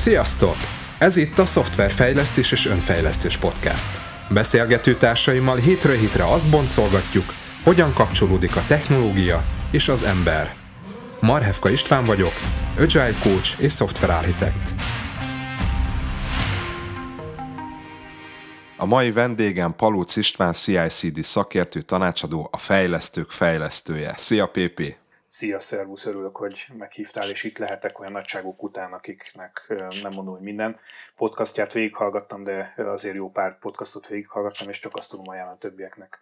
Sziasztok! Ez itt a Szoftverfejlesztés és Önfejlesztés Podcast. Beszélgető társaimmal hétről hétre azt boncolgatjuk, hogyan kapcsolódik a technológia és az ember. Marhefka István vagyok, Agile Coach és Software Architect. A mai vendégem Palócz István, CI/CD szakértő, tanácsadó, a fejlesztők fejlesztője. Szia, PP! Szia, szervusz, örülök, hogy meghívtál, és itt lehetek olyan nagyságok után, akiknek nem mondom, hogy minden podcastját végighallgattam, de azért jó pár podcastot végighallgattam, és csak azt tudom ajánlani többieknek,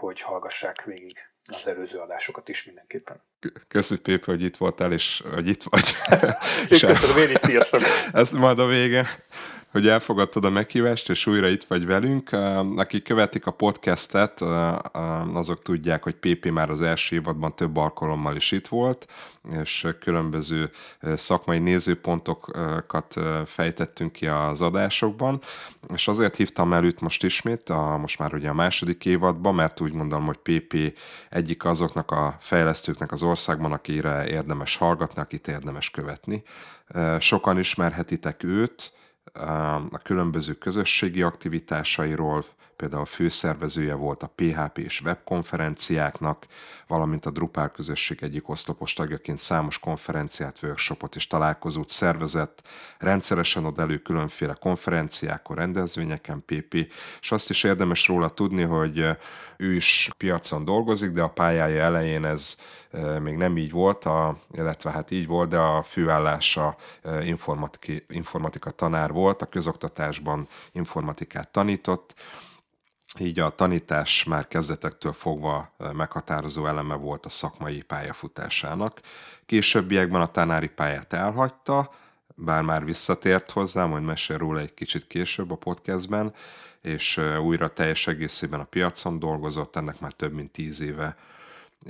hogy hallgassák végig az előző adásokat is mindenképpen. Köszönjük, Pépe, hogy itt voltál, és hogy itt vagy. Köszönöm, én is, sziasztok! Ezt majd a vége, hogy elfogadtad a meghívást, és újra itt vagy velünk. Akik követik a podcastet, azok tudják, hogy PP már az első évadban több alkalommal is itt volt, és különböző szakmai nézőpontokat fejtettünk ki az adásokban, és azért hívtam el őt most ismét, most már ugye a második évadban, mert úgy mondom, hogy PP egyik azoknak a fejlesztőknek az országban, akire érdemes hallgatni, akit érdemes követni. Sokan ismerhetitek őt a különböző közösségi aktivitásairól, például főszervezője volt a PHP és webkonferenciáknak, valamint a Drupal közösség egyik oszlopos tagjaként számos konferenciát, workshopot és találkozót szervezett, rendszeresen ad elő különféle konferenciákon, rendezvényeken, PP, és azt is érdemes róla tudni, hogy ő is piacon dolgozik, de a pályája elején ez még nem így volt, illetve hát így volt, de a főállása informatika tanár volt, a közoktatásban informatikát tanított, így a tanítás már kezdetektől fogva meghatározó eleme volt a szakmai pályafutásának. Későbbiekben a tanári pályát elhagyta, bár már visszatért hozzá, majd mesél róla egy kicsit később a podcastben, és újra teljes egészében a piacon dolgozott, ennek már több mint 10 éve.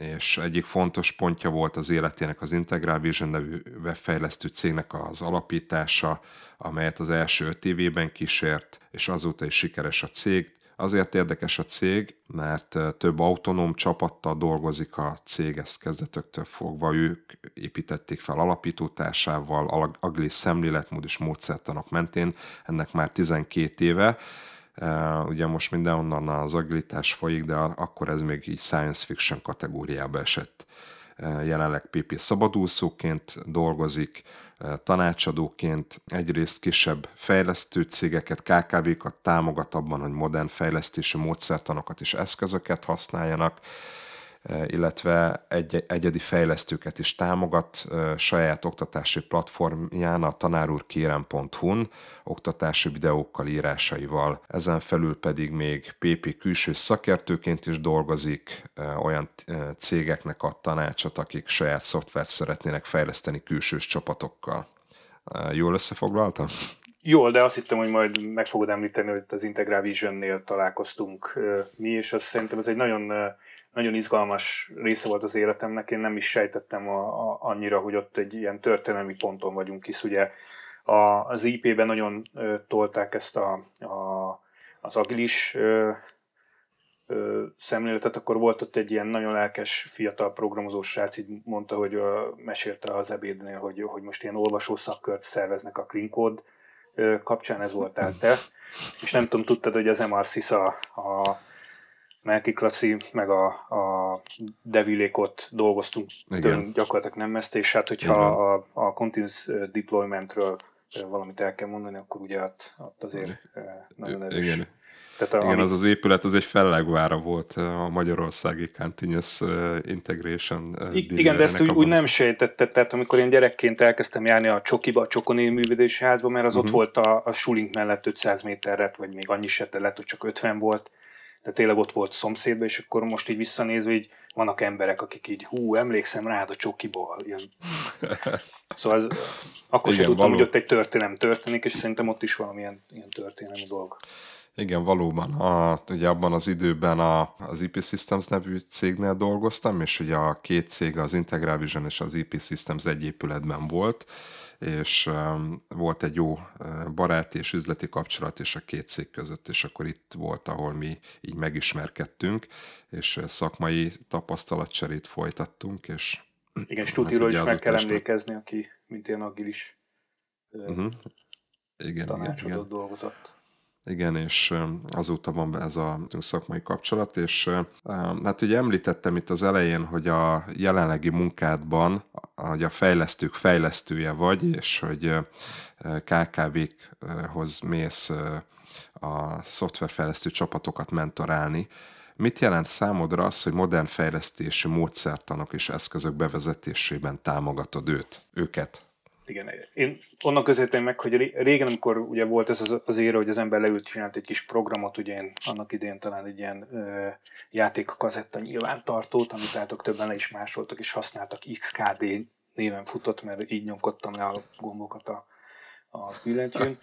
És egyik fontos pontja volt az életének az Integral Vision nevű webfejlesztő cégnek az alapítása, amelyet az első 5 évében kísért, és azóta is sikeres a cég. Azért érdekes a cég, mert több autonóm csapattal dolgozik a cég, ezt kezdetektől fogva ők építették fel alapítótársával, agilis szemléletmód és módszertanok mentén, ennek már 12 éve. Ugye most mindenhonnan az agilitás folyik, de akkor ez még így science fiction kategóriába esett. Jelenleg PP szabadúszóként dolgozik, tanácsadóként, egyrészt kisebb fejlesztő cégeket, KKV-kat támogat abban, hogy modern fejlesztési módszertanokat és eszközöket használjanak, illetve egyedi fejlesztőket is támogat saját oktatási platformján, a tanárúrkérem.hu-n, oktatási videókkal, írásaival. Ezen felül pedig még PP külső szakértőként is dolgozik, olyan cégeknek ad tanácsot, akik saját szoftvert szeretnének fejleszteni külsős csapatokkal. Jól összefoglaltam? Jól, de azt hittem, hogy majd meg fogod említeni, hogy az Integral Vision-nél találkoztunk mi, és azt szerintem ez egy nagyon izgalmas része volt az életemnek, én nem is sejtettem annyira, hogy ott egy ilyen történelmi ponton vagyunk, hisz ugye az IP-ben nagyon tolták ezt az agilis szemléletet, akkor volt ott egy ilyen nagyon lelkes fiatal programozós srác, így mondta, hogy mesélte az ebédnél, hogy most ilyen olvasó szakkört szerveznek a Clean Code kapcsán, ez voltál te, és nem tudom, tudtad, hogy az MRCIS a Melki Klaci, meg a Devilékot dolgoztunk, gyakorlatilag nem ezt, és hát hogyha a Continuous Deploymentről valamit el kell mondani, akkor ugye ott azért nagyon erős. Igen. Igen, az épület, az egy fellegvára volt a magyarországi Continuous Integration. Igen, de ezt úgy nem sejtette, tehát amikor én gyerekként elkezdtem járni a Csokiba, a Csokoni művédési házba, mert az ott volt a Schulink mellett 500 méterre, vagy még annyi se lett, hogy csak 50 volt, de tényleg ott volt szomszédban, és akkor most így visszanézve, így vannak emberek, akik így, emlékszem rád a Csokiból. Ilyen. Szóval akkor sem tudtam, hogy ott egy történelem történik, és szerintem ott is valamilyen ilyen történelmi dolog. Igen, valóban. Ugye abban az időben az EP Systems nevű cégnél dolgoztam, és ugye a két cég, az Integral Vision és az EP Systems egy épületben volt, és volt egy jó baráti és üzleti kapcsolat és a két cég között, és akkor itt volt, ahol mi így megismerkedtünk, és szakmai tapasztalatcserét folytattunk. És igen, stúdióról is meg kell emlékezni, aki mint ilyen agilis Igen. Dolgozott. Igen, és azóta van ez a szakmai kapcsolat, és hát ugye említettem itt az elején, hogy a jelenlegi munkádban, hogy a fejlesztők fejlesztője vagy, és hogy KKV-khoz mész a szoftverfejlesztő csapatokat mentorálni. Mit jelent számodra az, hogy modern fejlesztési módszertanok és eszközök bevezetésében támogatod őket? Igen, én onnan közelítem meg, hogy régen, amikor ugye volt ez az éra, hogy az ember leült, csinált egy kis programot, ugye én annak idén talán egy ilyen játékkazetta nyilvántartót, amit látok többen le is másoltak, és használtak, XKD néven futott, mert így nyomkodtam le a gombokat a billentyűn.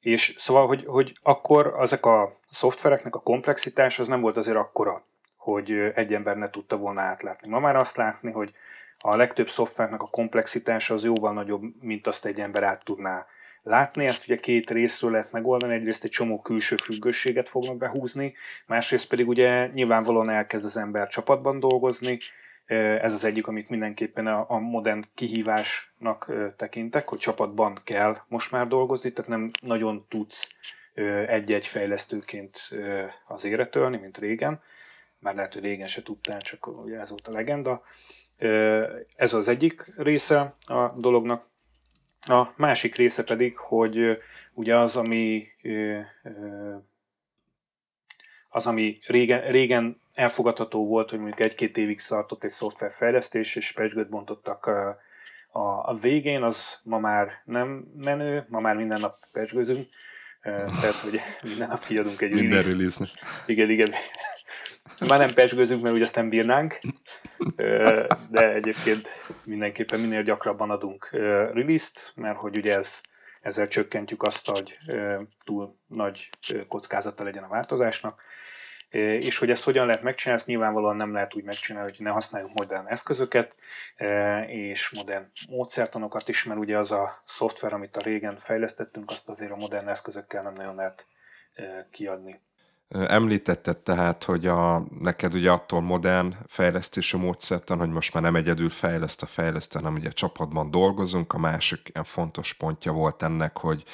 És szóval, hogy akkor ezek a szoftvereknek a komplexitás az nem volt azért akkora, hogy egy ember ne tudta volna átlátni. Ma már azt látni, hogy a legtöbb szoftvernek a komplexitása az jóval nagyobb, mint azt egy ember át tudná látni. Ezt ugye két részről lehet megoldani. Egyrészt egy csomó külső függőséget fognak behúzni, másrészt pedig ugye nyilvánvalóan elkezd az ember csapatban dolgozni. Ez az egyik, amit mindenképpen a modern kihívásnak tekintek, hogy csapatban kell most már dolgozni, tehát nem nagyon tudsz egy-egy fejlesztőként az éretölni, mint régen. Már lehet, hogy régen se tudtál, csak ugye ez volt a legenda. Ez az egyik része a dolognak. A másik része pedig, hogy ugye az, ami régen elfogadható volt, hogy mondjuk egy-két évig tartott egy szoftverfejlesztés, és pezsgőt bontottak a végén, az ma már nem menő, ma már minden nap pezsgőzünk, tehát hogy minden nap kiadunk egy minden release-t. Igen. Már nem pezsgőzünk, mert úgy azt nem bírnánk, de egyébként mindenképpen minél gyakrabban adunk release-t, mert hogy ugye ezzel csökkentjük azt, hogy túl nagy kockázata legyen a változásnak. És hogy ezt hogyan lehet megcsinálni, nyilvánvalóan nem lehet úgy megcsinálni, hogy ne használjunk modern eszközöket és modern módszertanokat is, mert ugye az a szoftver, amit a régen fejlesztettünk, azt azért a modern eszközökkel nem nagyon lehet kiadni. Említetted tehát, hogy neked ugye attól modern fejlesztési módszertan, hogy most már nem egyedül fejleszt a fejlesztő, hanem ugye csapatban dolgozunk. A másik ilyen fontos pontja volt ennek, hogy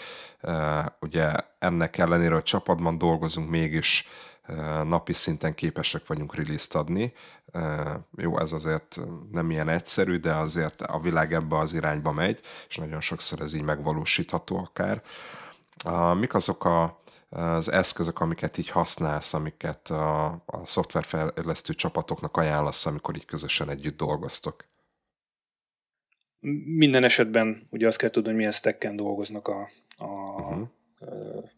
ugye ennek ellenére, hogy csapatban dolgozunk, mégis napi szinten képesek vagyunk release-t adni. Jó, ez azért nem ilyen egyszerű, de azért a világ ebbe az irányba megy, és nagyon sokszor ez így megvalósítható akár. Mik azok az eszközök, amiket így használsz, amiket a szoftverfejlesztő csapatoknak ajánlasz, amikor így közösen együtt dolgoztok? Minden esetben ugye azt kell tudni, hogy milyen stacken dolgoznak a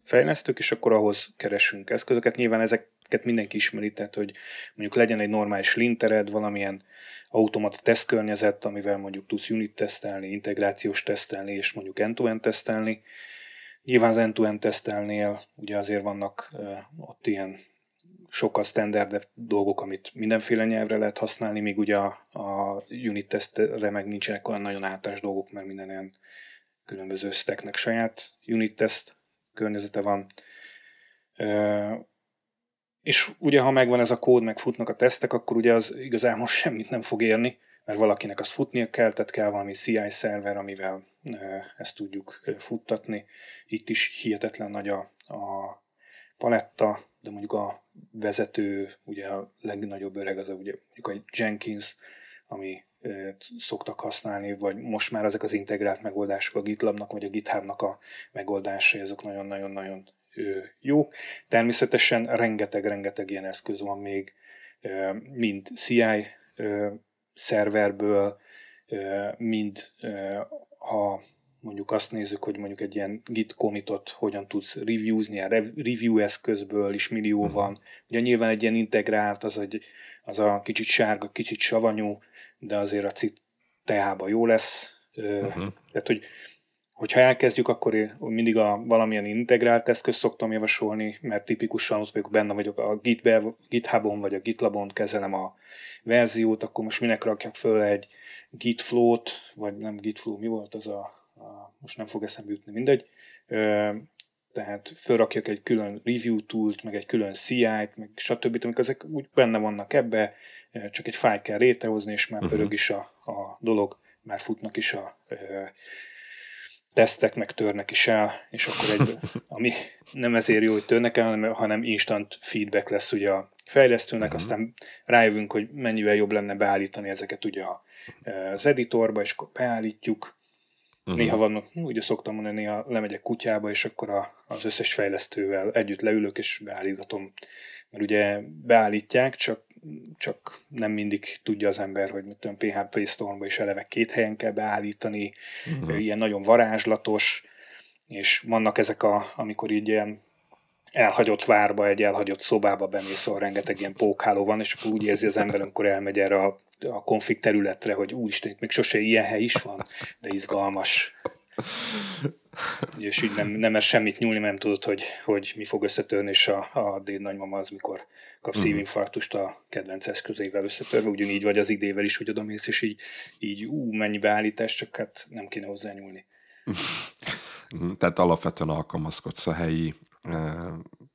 fejlesztők, és akkor ahhoz keresünk eszközöket. Nyilván ezeket mindenki ismeri, tehát hogy mondjuk legyen egy normális lintered, valamilyen automata tesztkörnyezet, amivel mondjuk tudsz unit tesztelni, integrációs tesztelni, és mondjuk end-to-end tesztelni. Nyilván az end-to-end tesztelnél ugye azért vannak ott ilyen sokkal standardebb dolgok, amit mindenféle nyelvre lehet használni, míg ugye a unit tesztre meg nincsenek olyan nagyon általános dolgok, mert minden ilyen különböző stacknek saját unit test környezete van. És ugye ha megvan ez a kód, meg futnak a tesztek, akkor ugye az igazából semmit nem fog érni, mert valakinek azt futnia kell, tehát kell valami CI szerver, amivel ezt tudjuk futtatni. Itt is hihetetlen nagy a paletta, de mondjuk a vezető, ugye a legnagyobb öreg az ugye mondjuk a Jenkins, ami szoktak használni, vagy most már ezek az integrált megoldások a GitLabnak, vagy a GitHubnak a megoldásai, azok nagyon-nagyon-nagyon jók. Természetesen rengeteg ilyen eszköz van még, mind CI szerverből, mind ha mondjuk azt nézzük, hogy mondjuk egy ilyen git commitot hogyan tudsz reviewzni, a review eszközből is millió van. Ugye nyilván egy ilyen integrált, az a kicsit sárga, kicsit savanyú, de azért a CIT-TH-ba jó lesz. Tehát, hogyha elkezdjük, akkor én mindig valamilyen integrált eszközt szoktam javasolni, mert tipikusan ott vagyok, benne vagyok a GitHub-on vagy a GitLab-on kezelem a verziót, akkor most minek rakjak föl egy Git flow-t, vagy nem Git flow, mi volt az most nem fog eszembe jutni, mindegy. Tehát fölrakjak egy külön review tool-t, meg egy külön CI-t, meg stb. Amik ezek úgy benne vannak ebbe, csak egy fájt kell létrehozni, és már pörög is a dolog, már futnak is tesztek, meg törnek is el, és akkor egy, ami nem ezért jó, hogy törnek el, hanem instant feedback lesz ugye a fejlesztőnek, aztán rájövünk, hogy mennyivel jobb lenne beállítani ezeket ugye az editorba, és akkor beállítjuk. Néha vannak, ugye szoktam mondani, néha lemegyek kutyába, és akkor az összes fejlesztővel együtt leülök, és beállítatom. Mert ugye beállítják, csak nem mindig tudja az ember, hogy mit tudom, PHP Stormba is eleve két helyen kell beállítani, ilyen nagyon varázslatos, és vannak ezek, amikor így ilyen elhagyott várba, egy elhagyott szobába bemész, ahol rengeteg ilyen pókháló van, és akkor úgy érzi az ember, amikor elmegy erre a konfig területre, hogy úristen, még sose ilyen hely is van, de izgalmas. És így nem mer semmit nyúlni, mert nem tudod, hogy mi fog összetörni, és a nagymama az, mikor kap szívinfarktust a kedvenc eszközével összetörve, ugyanígy vagy az idével is, hogy odamész, és így mennyi beállítás, csak hát nem kéne hozzá nyúlni. Tehát alapvetően alkalmazkodsz a helyi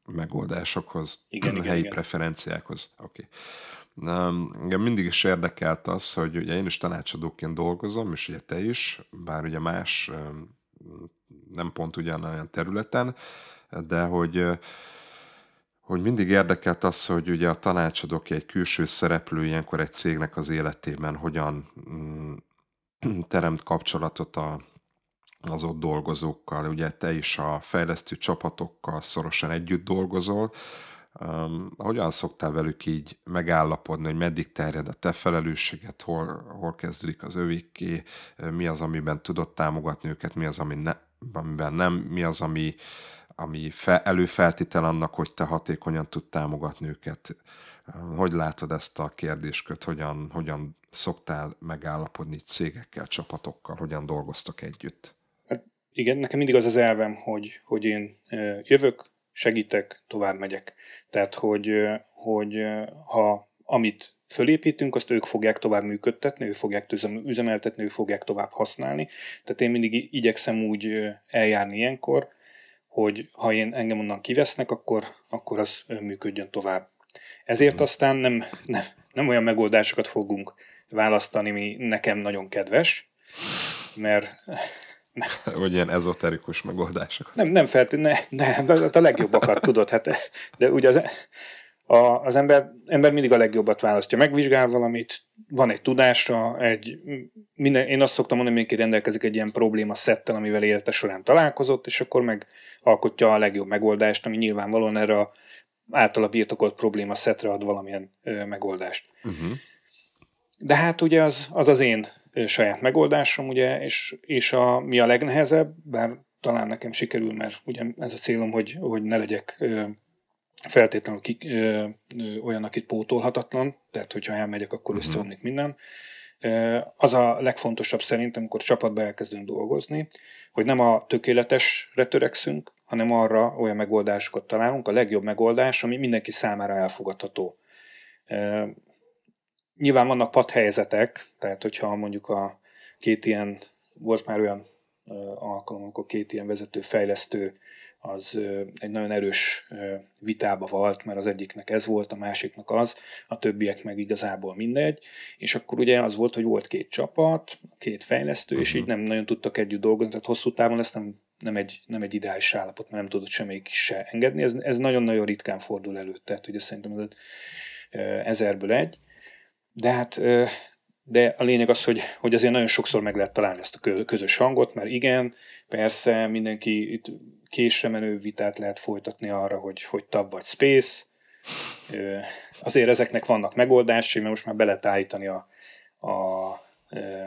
megoldásokhoz, helyi preferenciákhoz. Oké. Engem mindig is érdekelt az, hogy ugye én is tanácsadóként dolgozom, és ugye te is, bár ugye más, nem pont ugyanolyan területen, de hogy mindig érdekelt az, hogy ugye a tanácsadók egy külső szereplő ilyenkor egy cégnek az életében hogyan teremt kapcsolatot az ott dolgozókkal. Ugye te is a fejlesztő csapatokkal szorosan együtt dolgozol. Hogyan szoktál velük így megállapodni, hogy meddig terjed a te felelősséget, hol kezdődik az övéké, mi az, amiben tudod támogatni őket, mi az, amiben nem, mi az, ami előfeltétel annak, hogy te hatékonyan tud támogatni őket. Hogy látod ezt a kérdéskört, hogyan szoktál megállapodni cégekkel, csapatokkal, hogyan dolgoztak együtt? Hát igen, nekem mindig az elvem, hogy én jövök, segítek, tovább megyek. Tehát, hogy ha amit fölépítünk, azt ők fogják tovább működtetni, ők fogják üzemeltetni, ők fogják tovább használni. Tehát én mindig igyekszem úgy eljárni ilyenkor, hogy ha engem onnan kivesznek, akkor az működjön tovább. Ezért aztán nem olyan megoldásokat fogunk választani, ami nekem nagyon kedves, mert hogy ilyen ezoterikus megoldásokat. Nem feltétlenül, nem, a legjobbakat tudod, hát, de ugye az ember mindig a legjobbat választja. Megvizsgál valamit, van egy tudása, én azt szoktam mondani, hogy mindenki rendelkezik egy ilyen probléma szettel, amivel élete során találkozott, és akkor megalkotja a legjobb megoldást, ami nyilvánvalóan erre a általa birtokolt probléma szettre ad valamilyen megoldást. De hát ugye az én saját megoldásom, ugye, és mi a legnehezebb, bár talán nekem sikerül, mert ugye ez a célom, hogy ne legyek feltétlenül olyan, akit pótolhatatlan, tehát hogyha elmegyek, akkor összeomlik minden. Az a legfontosabb szerintem, amikor csapatba elkezdünk dolgozni, hogy nem a tökéletesre törekszünk, hanem arra olyan megoldásokat találunk, a legjobb megoldás, ami mindenki számára elfogadható. Nyilván vannak padhelyzetek, tehát hogyha mondjuk a két ilyen, volt már olyan alkalom, amikor két ilyen vezető-fejlesztő az egy nagyon erős vitába volt, mert az egyiknek ez volt, a másiknak az, a többiek meg igazából mindegy, és akkor ugye az volt, hogy volt két csapat, két fejlesztő, és így nem nagyon tudtak együtt dolgozni, tehát hosszú távon ezt nem egy ideális állapot, mert nem tudod semmelyik is se engedni, ez nagyon-nagyon ritkán fordul elő, tehát ugye szerintem ez 1000-ből 1, de hát... De a lényeg az, hogy azért nagyon sokszor meg lehet találni ezt a közös hangot, mert igen, persze mindenki itt késre menő vitát lehet folytatni arra, hogy tab vagy space. Azért ezeknek vannak megoldásai, mert most már be lehet állítani a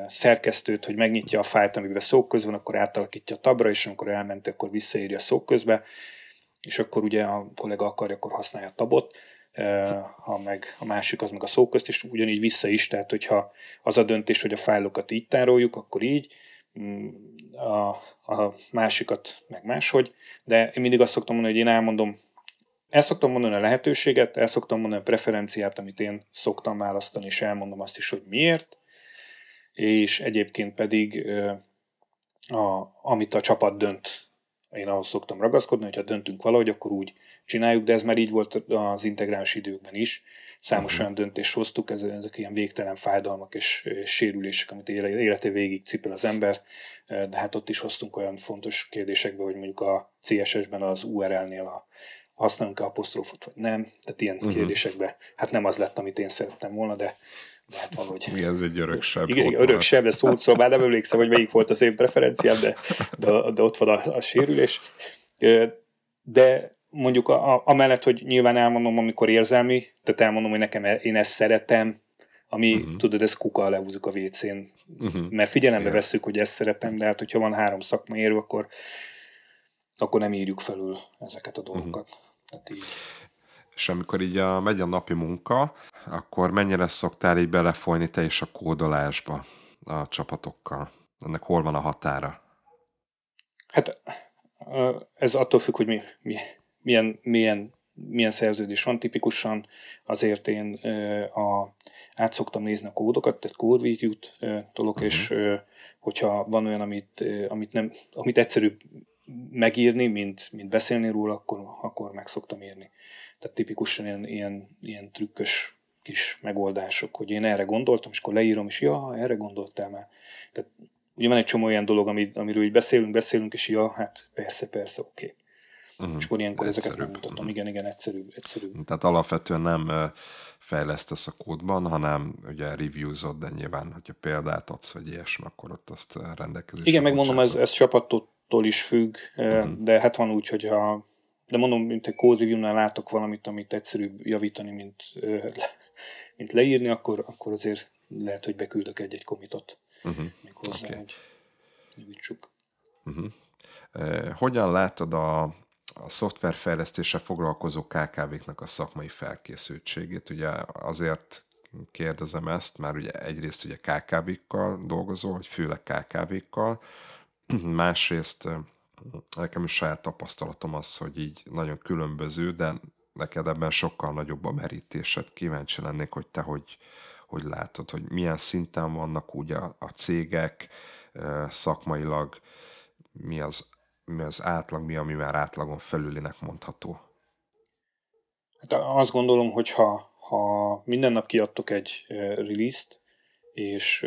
szerkesztőt, hogy megnyitja a fájlt, amiben szóköz van, akkor átalakítja a tabra, és amikor elment, akkor visszaírja a szóközbe, és akkor ugye a kollega akarja, akkor használja a tabot. Ha meg a másik, az meg a szóközt, és ugyanígy vissza is, tehát hogyha az a döntés, hogy a fájlokat így tároljuk, akkor így, a másikat meg máshogy, de én mindig azt szoktam mondani, hogy én elmondom, el szoktam mondani a lehetőséget, el szoktam mondani a preferenciát, amit én szoktam választani, és elmondom azt is, hogy miért, és egyébként pedig amit a csapat dönt, én ahhoz szoktam ragaszkodni, hogyha döntünk valahogy, akkor úgy csináljuk, de ez már így volt az integrális időkben is. Számos olyan döntést hoztuk, ezek ilyen végtelen fájdalmak és sérülések, amit élete végig cipel az ember, de hát ott is hoztunk olyan fontos kérdésekbe, hogy mondjuk a CSS-ben az URL-nél használunk-e apostrofot, vagy nem, tehát ilyen kérdésekbe, hát nem az lett, amit én szerettem volna, de hát valahogy... Igen, ez egy öröksebb. Igen, öröksebb, de szóval nem emlékszem, hogy melyik volt az én preferenciám, de ott van a sérülés. De mondjuk amellett, hogy nyilván elmondom, amikor érzelmi, tehát elmondom, hogy nekem én ezt szeretem, ami, tudod, ez kuka, lehúzzuk a WC-n, mert figyelembe vesszük, hogy ezt szeretem, de hát, hogyha van 3 szakma érve, akkor nem írjuk felül ezeket a dolgokat. Hát így. És amikor így megy a napi munka, akkor mennyire szoktál így belefolyni te is a kódolásba a csapatokkal? Ennek hol van a határa? Hát ez attól függ, hogy milyen szerződés van. Tipikusan azért én át szoktam nézni a kódokat, tehát kódreview-t tolok, és hogyha van olyan, amit egyszerűbb megírni, mint beszélni róla, akkor meg szoktam írni. Tehát tipikusan ilyen trükkös kis megoldások, hogy én erre gondoltam, és akkor leírom, és ja, erre gondoltál már. Tehát ugye van egy csomó olyan dolog, amiről így beszélünk, és ja, hát persze, oké. És akkor ilyenkor ezeket megmutatom. Igen, egyszerűbb. Tehát alapvetően nem fejlesztesz a kódban, hanem ugye reviewzod, de nyilván, hogyha példát adsz, vagy ilyesmi, akkor ott azt rendelkezésre. Igen, megmondom, ez csapattól is függ, de hát van úgy, hogyha... De mondom, mint egy kódreviewnál látok valamit, amit egyszerűbb javítani, mint leírni, akkor azért lehet, hogy beküldök egy-egy commitot még hozzá, hogy javítsuk. Hogyan látod a szoftverfejlesztéssel foglalkozó KKV-knak a szakmai felkészültségét? Ugye azért kérdezem ezt, mert ugye egyrészt ugye KKV-kkal dolgozol, vagy főleg KKV-kkal, másrészt nekem is saját tapasztalatom az, hogy így nagyon különböző, de neked ebben sokkal nagyobb a merítésed. Kíváncsi lennék, hogy te hogy látod, hogy milyen szinten vannak úgy a cégek szakmailag, mi az átlag, ami már átlagon felülinek mondható. Hát azt gondolom, hogy ha minden nap kiadtok egy release-t, és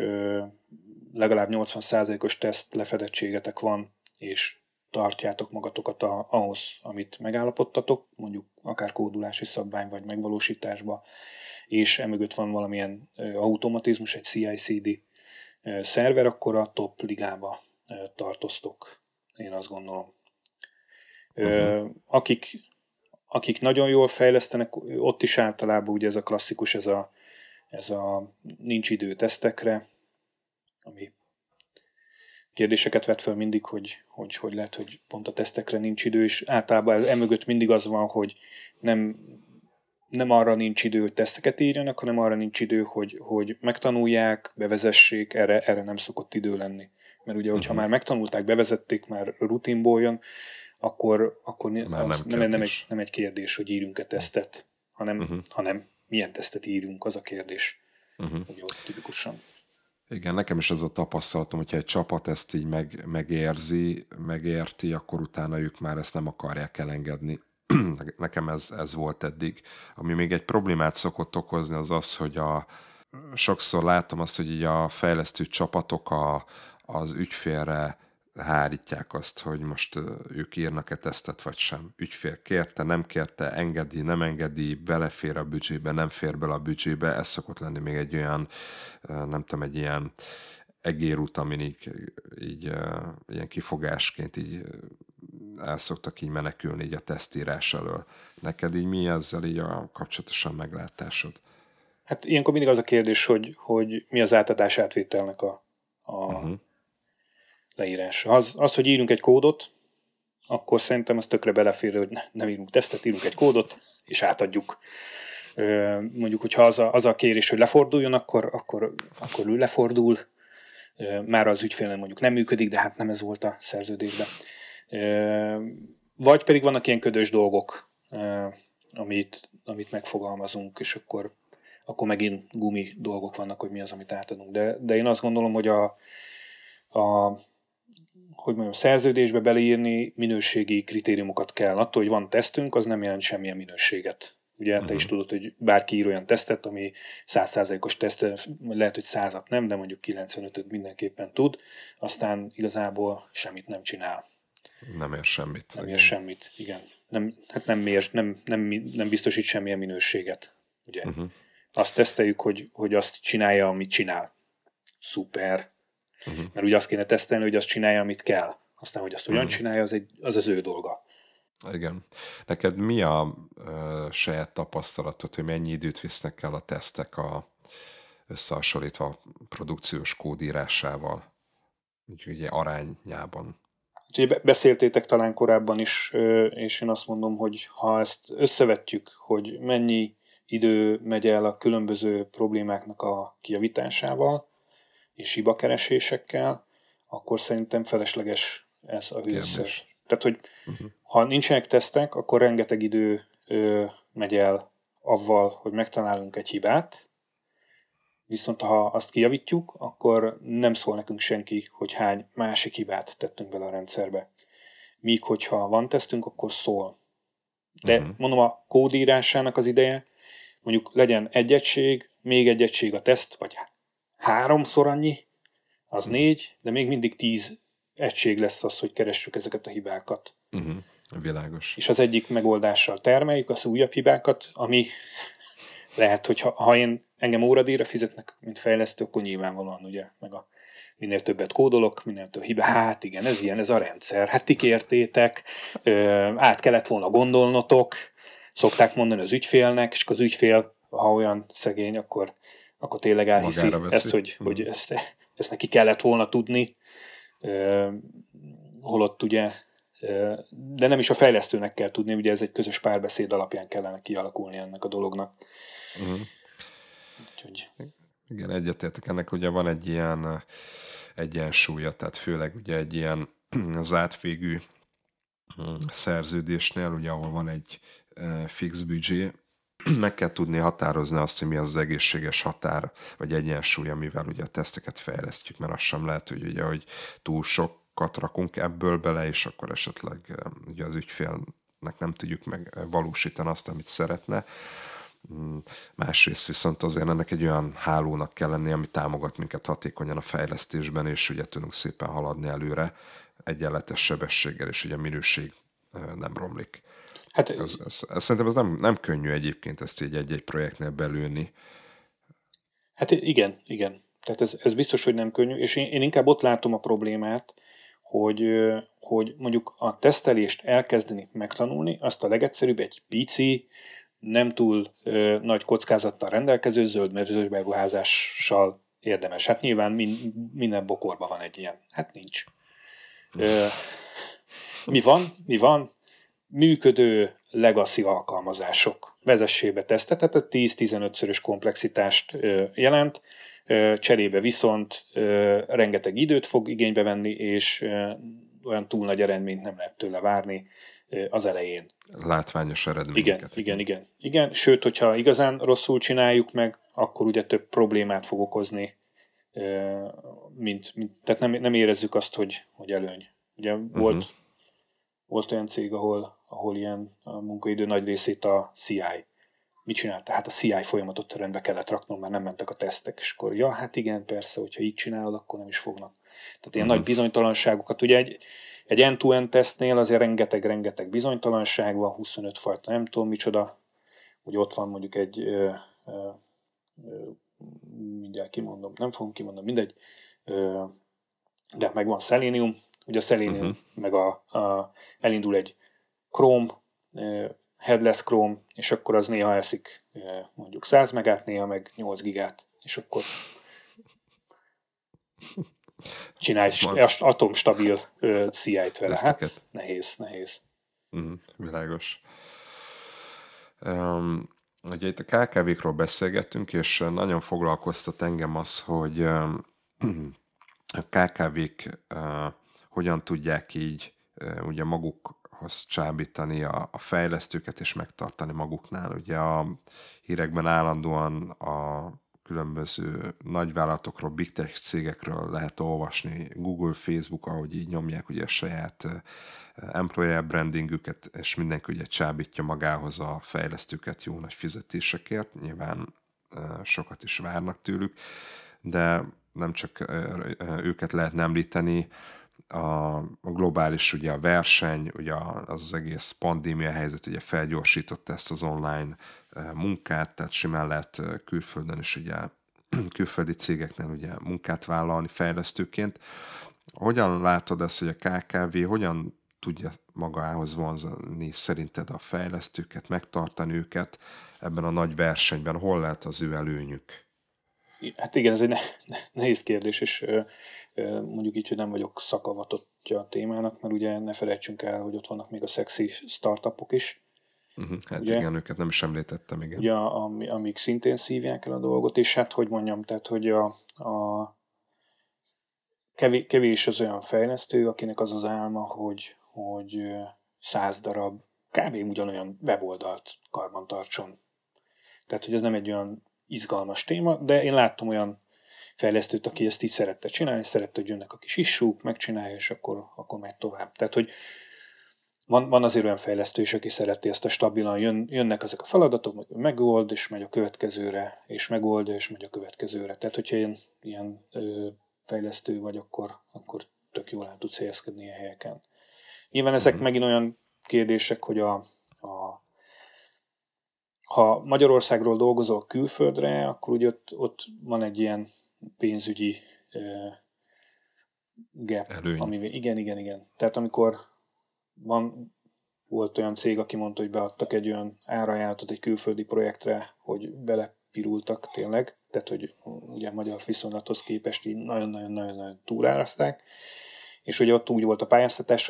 legalább 80%-os teszt lefedettségetek van, és tartjátok magatokat ahhoz, amit megállapodtatok, mondjuk akár kódolási szabvány, vagy megvalósításba, és emögött van valamilyen automatizmus, egy CI/CD szerver, akkor a top ligába tartoztok, én azt gondolom. Akik nagyon jól fejlesztenek, ott is általában ugye ez a klasszikus, ez a nincs idő tesztekre, ami kérdéseket vet fel mindig, hogy lehet, hogy pont a tesztekre nincs idő, és általában emögött mindig az van, hogy nem arra nincs idő, hogy teszteket írjanak, hanem arra nincs idő, hogy megtanulják, bevezessék, erre nem szokott idő lenni. Mert ugye, hogyha már megtanulták, bevezették, már rutinból jön, akkor nem egy kérdés, hogy írjunk-e tesztet, hanem milyen tesztet írjunk, az a kérdés. Ugye ott tipikusan. Igen, nekem is ez a tapasztalatom, hogyha egy csapat ezt így megérti, akkor utána ők már ezt nem akarják elengedni. Nekem ez volt eddig. Ami még egy problémát szokott okozni, az az, hogy sokszor látom azt, hogy így a fejlesztő csapatok az ügyfélre hárítják azt, hogy most ők írnak-e tesztet, vagy sem. Ügyfél kérte, nem kérte, engedi, nem engedi, belefér a büdzsébe, nem fér bele a büdzsébe. Ez szokott lenni még egy olyan, nem tudom, egy ilyen egérút, amin így ilyen kifogásként így el szoktak így menekülni így a tesztírás elől. Neked így mi ezzel így a kapcsolatosan meglátásod? Hát ilyenkor mindig az a kérdés, hogy mi az átadás átvételnek a leírás. Az, hogy írunk egy kódot, akkor szerintem az tökre belefér, hogy nem írunk tesztet, írunk egy kódot, és átadjuk. Mondjuk, hogyha az a kérés, hogy leforduljon, akkor ő lefordul. Már az ügyfélen mondjuk nem működik, de hát nem ez volt a szerződésben. Vagy pedig vannak ilyen ködös dolgok, amit megfogalmazunk, és akkor megint gumi dolgok vannak, hogy mi az, amit átadunk. De én azt gondolom, hogy hogy mondjam, szerződésbe beleírni minőségi kritériumokat kell. Attól, hogy van tesztünk, az nem jelent semmilyen minőséget. Ugye te is tudod, hogy bárki ír olyan tesztet, ami 100%-os teszt, lehet, hogy 100-at nem, de mondjuk 95-öt mindenképpen tud, aztán igazából semmit nem csinál. Nem ér semmit. Nem ér semmit, igen. Nem biztosít semmilyen minőséget. Ugye? Azt teszteljük, hogy azt csinálja, amit csinál. Szuper. Mert ugye azt kéne tesztelni, hogy azt csinálja, amit kell. Aztán, hogy azt hogyan csinálja, az ő dolga. Igen. Neked mi a saját tapasztalatod, hogy mennyi időt visznek el a tesztek összehasonlítva a produkciós kódírásával? Úgyhogy ugye arányában. Úgyhogy beszéltétek talán korábban is, és én azt mondom, hogy ha ezt összevetjük, hogy mennyi idő megy el a különböző problémáknak a kijavításával és hibakeresésekkel, akkor szerintem felesleges ez a hőször. Tehát, hogy ha nincsenek tesztek, akkor rengeteg idő megy el avval, hogy megtalálunk egy hibát, viszont ha azt kijavítjuk, akkor nem szól nekünk senki, hogy hány másik hibát tettünk bele a rendszerbe. Míg hogyha van tesztünk, akkor szól. De mondom, a kódírásának az ideje, mondjuk legyen egy egység, még egy egység a teszt, vagy háromszor annyi, az 4, de még mindig 10 egység lesz az, hogy keressük ezeket a hibákat. Világos. És az egyik megoldással termeljük az újabb hibákat, ami lehet, hogy ha engem óradíjra fizetnek, mint fejlesztő, akkor nyilvánvalóan, ugye, meg minél többet kódolok, minél több hiba, hát igen, ez ilyen, ez a rendszer, hát ti kértétek, át kellett volna gondolnotok, szokták mondani az ügyfélnek, és az ügyfél, ha olyan szegény, akkor tényleg elhiszi ezt, hogy ezt neki kellett volna tudni, holott ugye, de nem is a fejlesztőnek kell tudni, ugye ez egy közös párbeszéd alapján kellene kialakulni ennek a dolognak. Úgyhogy. Igen, egyetértek, ennek ugye van egy ilyen egyensúlya, tehát főleg ugye egy ilyen az átfégű szerződésnél, ugye ahol van egy fix büdzsé, meg kell tudni határozni azt, hogy mi az egészséges határ, vagy egyensúly, amivel ugye a teszteket fejlesztjük, mert az sem lehet, hogy ugye, hogy túl sokat rakunk ebből bele, és akkor esetleg ugye az ügyfélnek nem tudjuk megvalósítani azt, amit szeretne. Másrészt viszont azért ennek egy olyan hálónak kell lenni, ami támogat minket hatékonyan a fejlesztésben, és ugye tudunk szépen haladni előre egyenletes sebességgel, és ugye a minőség nem romlik. Hát, ez szerintem ez nem könnyű egyébként ezt így egy-egy projektnél belőni. Hát igen. Tehát ez biztos, hogy nem könnyű, és én inkább ott látom a problémát, hogy mondjuk a tesztelést elkezdeni megtanulni, azt a legegyszerűbb egy pici, nem túl nagy kockázattal rendelkező zöldmezős beruházással érdemes. Hát nyilván minden bokorban van egy ilyen. Hát nincs. Mi van? Működő legacy alkalmazások. Vezessébe tesztet, tehát a 10-15-szörös komplexitást jelent, cserébe viszont rengeteg időt fog igénybe venni, és olyan túl nagy eredményt nem lehet tőle várni az elején. Látványos eredményeket. Igen. Sőt, hogyha igazán rosszul csináljuk meg, akkor ugye több problémát fog okozni, tehát nem érezzük azt, hogy előny. Ugye volt olyan cég, ahol ilyen a munkaidő nagy részét a CI. Mit csinálta? Hát a CI folyamatot rendbe kellett raknom, mert nem mentek a tesztek. És akkor, ja, hát igen, persze, hogyha így csinálod, akkor nem is fognak. Tehát ilyen nagy bizonytalanságokat. Ugye egy end-to-end tesztnél azért rengeteg bizonytalanság van, 25 fajta, nem tudom micsoda, hogy ott van mondjuk egy, mindjárt kimondom, nem fogom kimondani, mindegy, de meg van Selenium, ugye a Selenium, meg elindul egy Chrome, headless Chrome, és akkor az néha eszik mondjuk 100 megát, néha meg 8 gigát, és akkor csinálj atomstabil CI-t vele. Hát, nehéz. Világos. Ugye itt a KKV-król beszélgettünk, és nagyon foglalkoztat engem az, hogy a KKV-k hogyan tudják így ugye magukhoz csábítani a fejlesztőket és megtartani maguknál. Ugye a hírekben állandóan a különböző nagyvállalatokról, big tech cégekről lehet olvasni, Google, Facebook, ahogy így nyomják ugye a saját employer brandingüket, és mindenki ugye csábítja magához a fejlesztőket jó nagy fizetésekért, nyilván sokat is várnak tőlük, de nem csak őket lehet említeni, a globális ugye a verseny, ugye az, az egész pandémia helyzet ugye felgyorsította ezt az online munkát, tehát simán lehet külföldön is ugye külföldi cégeknél ugye munkát vállalni fejlesztőként. Hogyan látod ezt, hogy a KKV hogyan tudja magához vonzani szerinted a fejlesztőket, megtartani őket ebben a nagy versenyben? Hol lehet az ő előnyük? Hát igen, ez egy nehéz kérdés, és mondjuk így, hogy nem vagyok szakavatottja a témának, mert ugye ne felejtsünk el, hogy ott vannak még a szexi startupok is. Hát ugye, igen, őket nem is említettem, igen. Ugye, amik szintén szívják el a dolgot, és hát hogy mondjam, tehát, hogy a kevés az olyan fejlesztő, akinek az az álma, hogy 100 darab kb. Ugyanolyan weboldalt karbantartson. Tehát, hogy ez nem egy olyan izgalmas téma, de én láttam olyan fejlesztőt, aki ezt így szerette csinálni, szerette, hogy jönnek a kis issúk, megcsinálja, és akkor megy tovább. Tehát, hogy van azért olyan fejlesztő is, aki szereti ezt a stabilan, jönnek ezek a feladatok, megold, és megy a következőre, és megoldja, és megy a következőre. Tehát, hogyha én ilyen fejlesztő vagy, akkor tök jól el tudsz helyezkedni a helyeken. Nyilván ezek megint olyan kérdések, hogy ha Magyarországról dolgozol külföldre, akkor ugye ott van egy ilyen pénzügyi gap. Ami, igen. Tehát amikor volt olyan cég, aki mondta, hogy beadtak egy olyan árajánlatot egy külföldi projektre, hogy belepirultak tényleg, tehát hogy ugye a magyar viszonylathoz képest így nagyon-nagyon túláraszták, és ugye ott úgy volt a pályáztatás,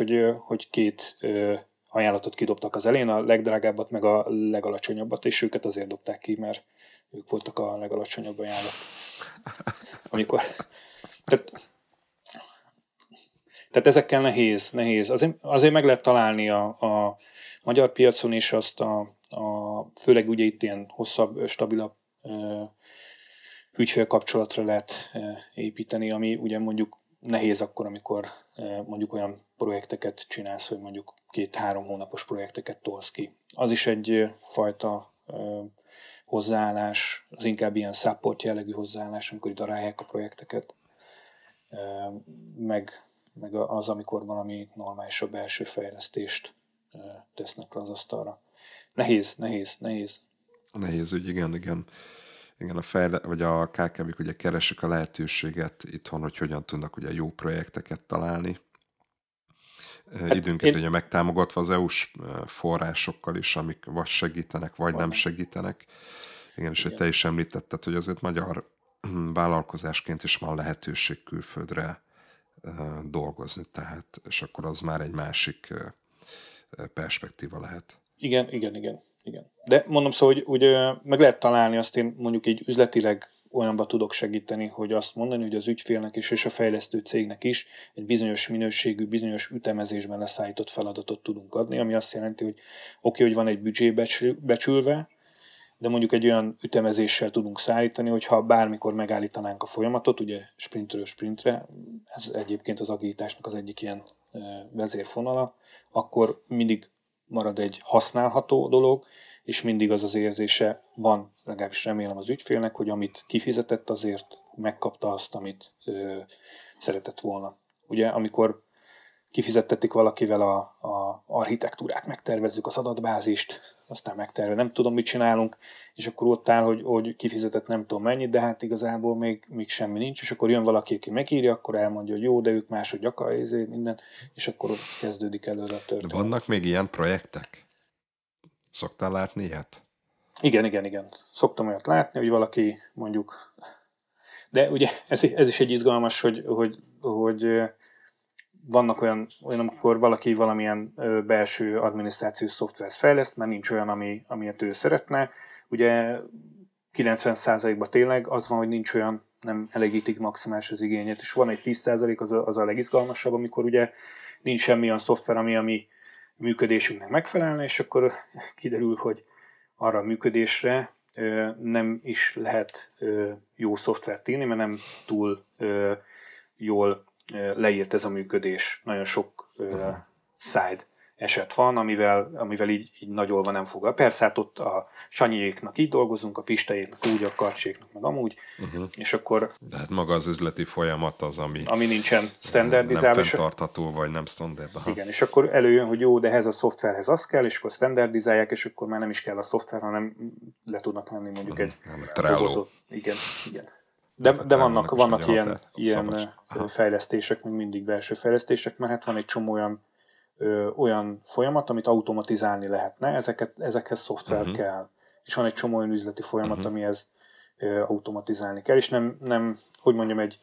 hogy 2 ajánlatot kidobtak az elén, a legdrágábbat meg a legalacsonyabbat, és őket azért dobták ki, mert ők voltak a legalacsonyabb ajánlat. Amikor... Tehát ezekkel nehéz. Azért meg lehet találni a magyar piacon is azt főleg ugye itt ilyen hosszabb, stabilabb ügyfélkapcsolatra lehet építeni, ami ugye mondjuk nehéz akkor, amikor mondjuk olyan projekteket csinálsz, hogy mondjuk 2-3 hónapos projekteket tolsz ki. Az is egyfajta hozzáállás, az inkább ilyen support jellegű hozzáállás, amikor darálják a projekteket, meg az, amikor valami normálisabb belső fejlesztést tesznek le az asztalra. Nehéz. Nehéz ügy, igen. Igen, vagy a KKV-k ugye keresik a lehetőséget itthon, hogy hogyan tudnak ugye jó projekteket találni. Hát időnként ugye megtámogatva az EU-s forrásokkal is, amik vagy segítenek, vagy nem segítenek. Igen, és hogy te is említetted, hogy azért magyar vállalkozásként is van lehetőség külföldre dolgozni, tehát, és akkor az már egy másik perspektíva lehet. Igen. De mondom, szóval, hogy úgy, meg lehet találni azt, én mondjuk így üzletileg olyanba tudok segíteni, hogy azt mondani, hogy az ügyfélnek is, és a fejlesztő cégnek is egy bizonyos minőségű, bizonyos ütemezésben leszállított feladatot tudunk adni, ami azt jelenti, hogy hogy van egy büdzsé becsülve, de mondjuk egy olyan ütemezéssel tudunk szállítani, hogyha bármikor megállítanánk a folyamatot, ugye sprintről sprintre, ez egyébként az agilitásnak az egyik ilyen vezérfonala, akkor mindig marad egy használható dolog, és mindig az érzése van, legalábbis remélem az ügyfélnek, hogy amit kifizetett, azért megkapta azt, amit szeretett volna. Ugye, amikor kifizettetik valakivel a architektúrát, megtervezzük az adatbázist, aztán nem tudom, mit csinálunk, és akkor ott áll, hogy kifizetett nem tudom mennyit, de hát igazából még semmi nincs, és akkor jön valaki, aki megírja, akkor elmondja, hogy jó, de ők máshogy minden, és akkor kezdődik előre a történet. Vannak még ilyen projektek? Szoktál látni ilyet? Igen. Szoktam olyat látni, hogy valaki mondjuk... De ugye ez is egy izgalmas, hogy vannak olyan, amikor valaki valamilyen belső adminisztrációs szoftvert fejleszt, mert nincs olyan, amilyet ő szeretne. Ugye 90%-ban tényleg az van, hogy nincs olyan, nem elégítik maximális az igényet, és van egy 10% az a legizgalmasabb, amikor ugye nincs semmilyen szoftver, ami a mi működésünknek megfelelne, és akkor kiderül, hogy arra a működésre nem is lehet jó szoftvert írni, mert nem túl jól leírt ez a működés. Nagyon sok side eset van, amivel így nagy olva nem fog. Persze, hát ott a Sanyiéknak így dolgozunk, a Pistaéknak úgy, a Karcséknak meg amúgy, és akkor... De hát maga az üzleti folyamat az, ami nincsen standardizálva. Nem fenntartható, vagy nem standardizálva. Igen, és akkor előjön, hogy jó, de ehhez a szoftverhez az kell, és akkor standardizálják, és akkor már nem is kell a szoftver, hanem le tudnak menni mondjuk egy... Trello. Igen. De vannak ilyen fejlesztések, mint mindig belső fejlesztések, mert hát van egy csomó olyan folyamat, amit automatizálni lehetne, ezekhez szoftver kell. És van egy csomó olyan üzleti folyamat, amihez automatizálni kell, és nem hogy mondjam, egy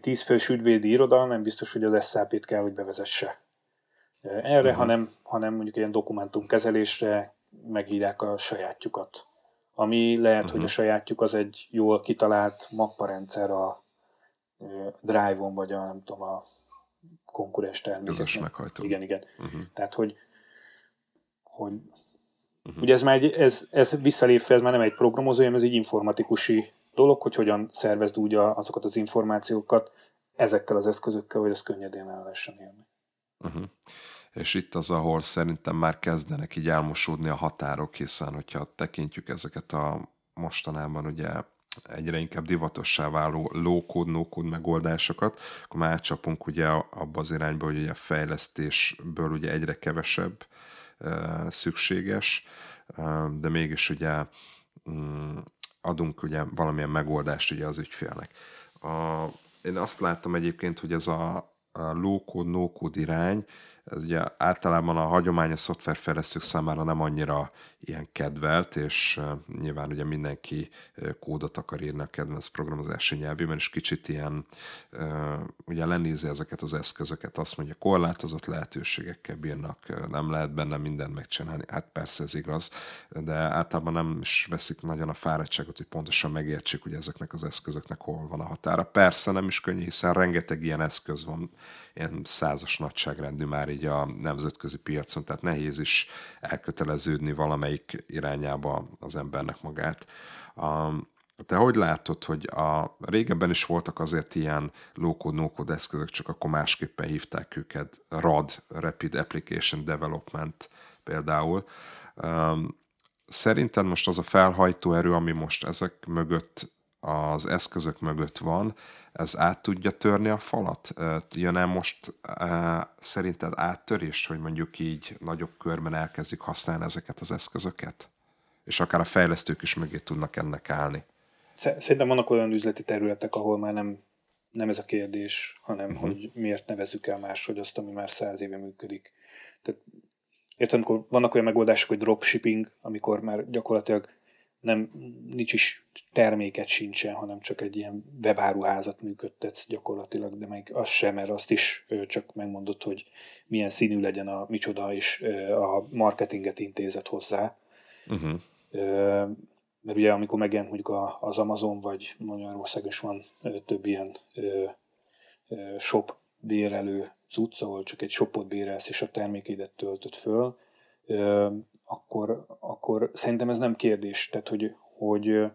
10 fős ügyvédi iroda, nem biztos, hogy az SAP-t kell, hogy bevezesse erre, hanem mondjuk ilyen dokumentumkezelésre megírják a sajátjukat. Ami lehet, hogy a sajátjuk az egy jól kitalált mapparendszer a Drive-on, vagy a, nem tudom, a konkurens termékeknek. Igen. Tehát, hogy ugye ez már ez visszalépve, ez már nem egy programozó, hanem ez egy informatikusi dolog, hogy hogyan szervezd úgy azokat az információkat ezekkel az eszközökkel, hogy ez könnyedén el lehessen élni. És itt az, ahol szerintem már kezdenek így elmosódni a határok, hiszen hogyha tekintjük ezeket a mostanában ugye egyre inkább divatossá váló low-code, no-code megoldásokat, akkor már átcsapunk ugye abba az irányba, hogy ugye fejlesztésből ugye egyre kevesebb szükséges, de mégis ugye adunk ugye valamilyen megoldást ugye az ügyfélnek. Én azt láttam egyébként, hogy ez a low-code, no-code irány, ez ugye általában a hagyományos szoftverfejlesztők számára nem annyira ilyen kedvelt, és nyilván ugye mindenki kódot akar írni a kedvenc programozási nyelvében, és kicsit ilyen, ugye lenézi ezeket az eszközöket, azt mondja, korlátozott lehetőségekkel bírnak, nem lehet benne mindent megcsinálni, hát persze ez igaz, de általában nem is veszik nagyon a fáradtságot, hogy pontosan megértsék, hogy ezeknek az eszközöknek hol van a határa. Persze nem is könnyű, hiszen rengeteg ilyen eszköz van, ilyen 100-as nagyságrendű már így a nemzetközi piacon, tehát nehéz is elköteleződni valamelyik irányába az embernek magát. Te hogy látod, hogy régebben is voltak azért ilyen low-code, no-code eszközök, csak akkor másképpen hívták őket, RAD, Rapid Application Development például. Szerinted most az a felhajtó erő, ami most ezek mögött, az eszközök mögött van, ez át tudja törni a falat? Jön-e most szerinted áttörést, hogy mondjuk így nagyobb körben elkezdik használni ezeket az eszközöket? És akár a fejlesztők is mögé tudnak ennek állni. Szerintem vannak olyan üzleti területek, ahol már nem ez a kérdés, hanem hogy miért nevezzük el máshogy azt, ami már 100 éve működik. Tehát, értem, amikor vannak olyan megoldások, hogy dropshipping, amikor már gyakorlatilag nincs is terméket sincsen, hanem csak egy ilyen webáruházat működtetsz gyakorlatilag, de meg az sem, mert azt is csak megmondod, hogy milyen színű legyen a micsoda, és a marketinget intézed hozzá. Mert ugye amikor megjelent mondjuk az Amazon, vagy Magyarországon is van több ilyen shop bérelő cucc, ahol csak egy shopot bérelsz, és a termékédet töltöd föl, akkor szerintem ez nem kérdés, tehát hogy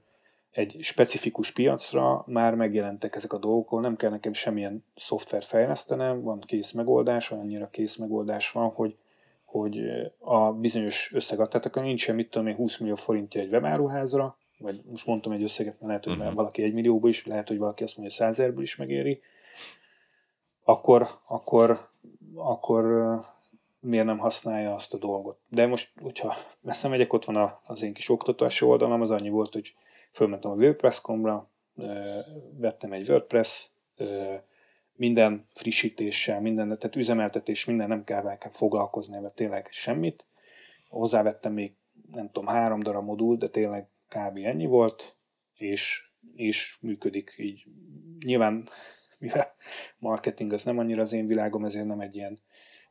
egy specifikus piacra már megjelentek ezek a dolgok, nem kell nekem semmilyen szoftvert fejlesztenem, van kész megoldás, olyannyira kész megoldás van, hogy a bizonyos összeget, tehát akkor nincsen, mit tudom én, 20 millió forintja egy webáruházra, vagy most mondtam egy összeget, mert lehet, hogy már valaki 1 millióból is, lehet, hogy valaki azt mondja, hogy 100 ezerből is megéri, akkor miért nem használja azt a dolgot. De most, hogyha messze megyek, ott van az én kis oktatási oldalam, az annyi volt, hogy fölmentem a WordPress.com-ra, vettem egy WordPress, minden frissítéssel, minden, tehát üzemeltetés, minden, nem kell vele foglalkozni, mert tényleg semmit. Hozzávettem még, nem tudom, 3 darab modul, de tényleg kb. Ennyi volt, és működik így. Nyilván, mivel marketing az nem annyira az én világom, ezért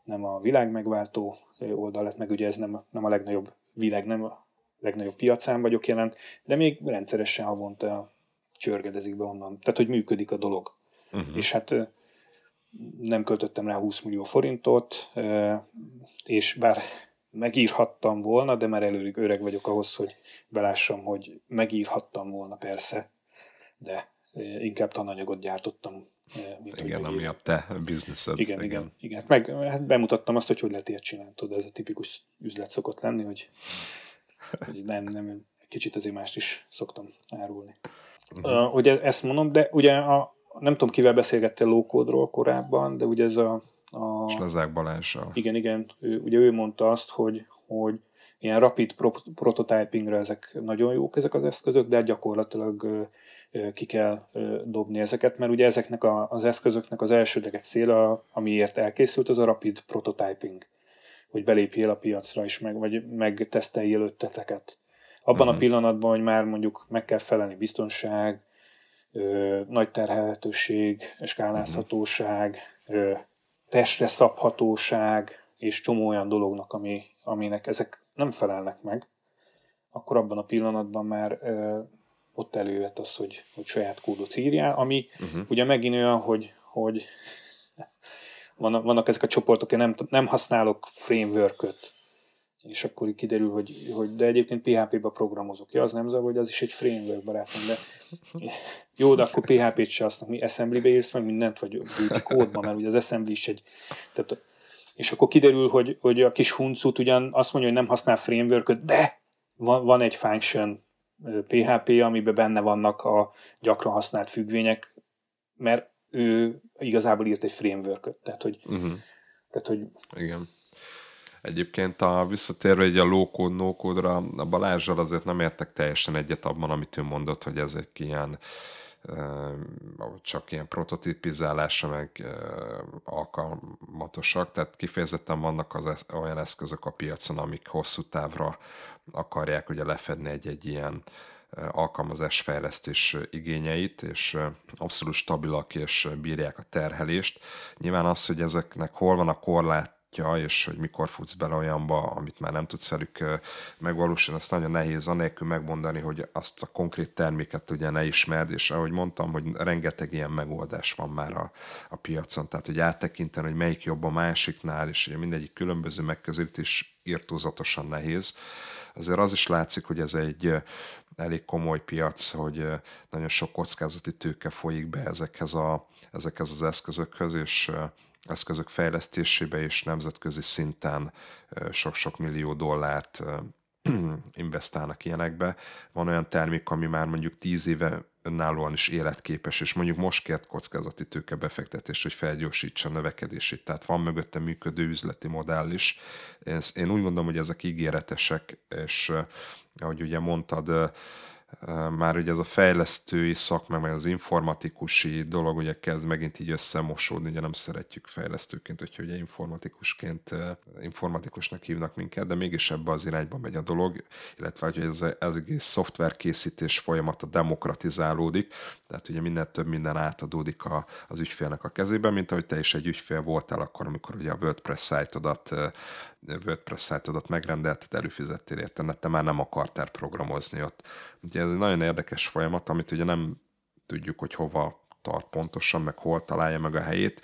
nem a világ megváltó oldal lett, meg ugye ez nem a legnagyobb világ, nem a legnagyobb piacán vagyok jelent, de még rendszeresen havonta csörgedezik be onnan. Tehát, hogy működik a dolog. És hát nem költöttem rá 20 millió forintot, és bár megírhattam volna, de már előre öreg vagyok ahhoz, hogy belássam, hogy megírhattam volna persze, de inkább tananyagot gyártottam. Igen, ami a te bizniszed. Igen. Meg bemutattam azt, hogy lehet ilyet csinálni. Ez a tipikus üzlet szokott lenni, hogy nem, kicsit azért mást is szoktam árulni. Hogy ezt mondom, de ugye nem tudom, kivel beszélgettél low-code-ról korábban, de ugye ez a Slazák Balázssal. Igen. Ő mondta azt, hogy ilyen rapid prototypingra ezek nagyon jók, ezek az eszközök, de gyakorlatilag ki kell dobni ezeket, mert ugye ezeknek az eszközöknek az elsődleges cél, amiért elkészült, az a rapid prototyping, hogy belépjél a piacra is, vagy megteszteljél ötleteket. Abban a pillanatban, hogy már mondjuk meg kell felelni biztonság, nagy terhelhetőség, skálázhatóság, testre szabhatóság, és csomó olyan dolognak, aminek ezek nem felelnek meg, akkor abban a pillanatban már ott előjött az, hogy saját kódot írjál, ami ugye megint olyan, hogy vannak ezek a csoportok, én nem használok frameworköt, és akkor kiderül, hogy de egyébként PHP-ba programozok. Ja, az nem zavar, hogy az is egy framework, barátom, de jó, de akkor PHP-t se használok. Mi Assembly-be írsz meg mindent, vagy a kódban, mert ugye az Assembly is tehát, és akkor kiderül, hogy a kis huncut ugyan azt mondja, hogy nem használ frameworköt, de van egy function PHP, amiben benne vannak a gyakran használt függvények, mert ő igazából írt egy frameworköt. Tehát, hogy igen. Egyébként visszatérve egy a low-code, no-code-ra, a Balázsral azért nem értek teljesen egyet abban, amit ő mondott, hogy ezek ilyen csak ilyen prototípizálása meg alkalmatosak, tehát kifejezetten vannak olyan eszközök a piacon, amik hosszú távra akarják ugye lefedni egy ilyen alkalmazás fejlesztés igényeit, és abszolút stabilak és bírják a terhelést. Nyilván az, hogy ezeknek hol van a korlát, és hogy mikor futsz bele olyanba, amit már nem tudsz velük megvalósítani, azt nagyon nehéz anélkül megmondani, hogy azt a konkrét terméket ugye ne ismerd, és ahogy mondtam, hogy rengeteg ilyen megoldás van már a piacon, tehát hogy áttekinteni, hogy melyik jobb a másiknál, és ugye mindegyik különböző megközelítés irtózatosan nehéz. Azért az is látszik, hogy ez egy elég komoly piac, hogy nagyon sok kockázati tőke folyik be ezekhez az eszközökhöz, és eszközök fejlesztésébe és nemzetközi szinten sok-sok millió dollárt investálnak ilyenekbe. Van olyan termék, ami már mondjuk 10 éve önállóan is életképes, és mondjuk most kért kockázati tőke befektetést, hogy felgyorsítsa a növekedését. Tehát van mögötte működő üzleti modell is. Én úgy gondolom, hogy ezek ígéretesek, és ahogy ugye mondtad, már ugye ez a fejlesztői szakma, meg az informatikusi dolog ugye kezd megint így összemosódni, ugye nem szeretjük fejlesztőként, hogyha ugye informatikusnak hívnak minket, de mégis ebbe az irányba megy a dolog, illetve hogy ez egész szoftverkészítés folyamata demokratizálódik, tehát ugye minden átadódik az ügyfélnek a kezébe, mint ahogy te is egy ügyfél voltál akkor, amikor ugye a WordPress szájtodat megrendelted, előfizettél érte, mert te már nem akartál programozni ott. Ugye ez egy nagyon érdekes folyamat, amit ugye nem tudjuk, hogy hova tart pontosan, meg hol találja meg a helyét.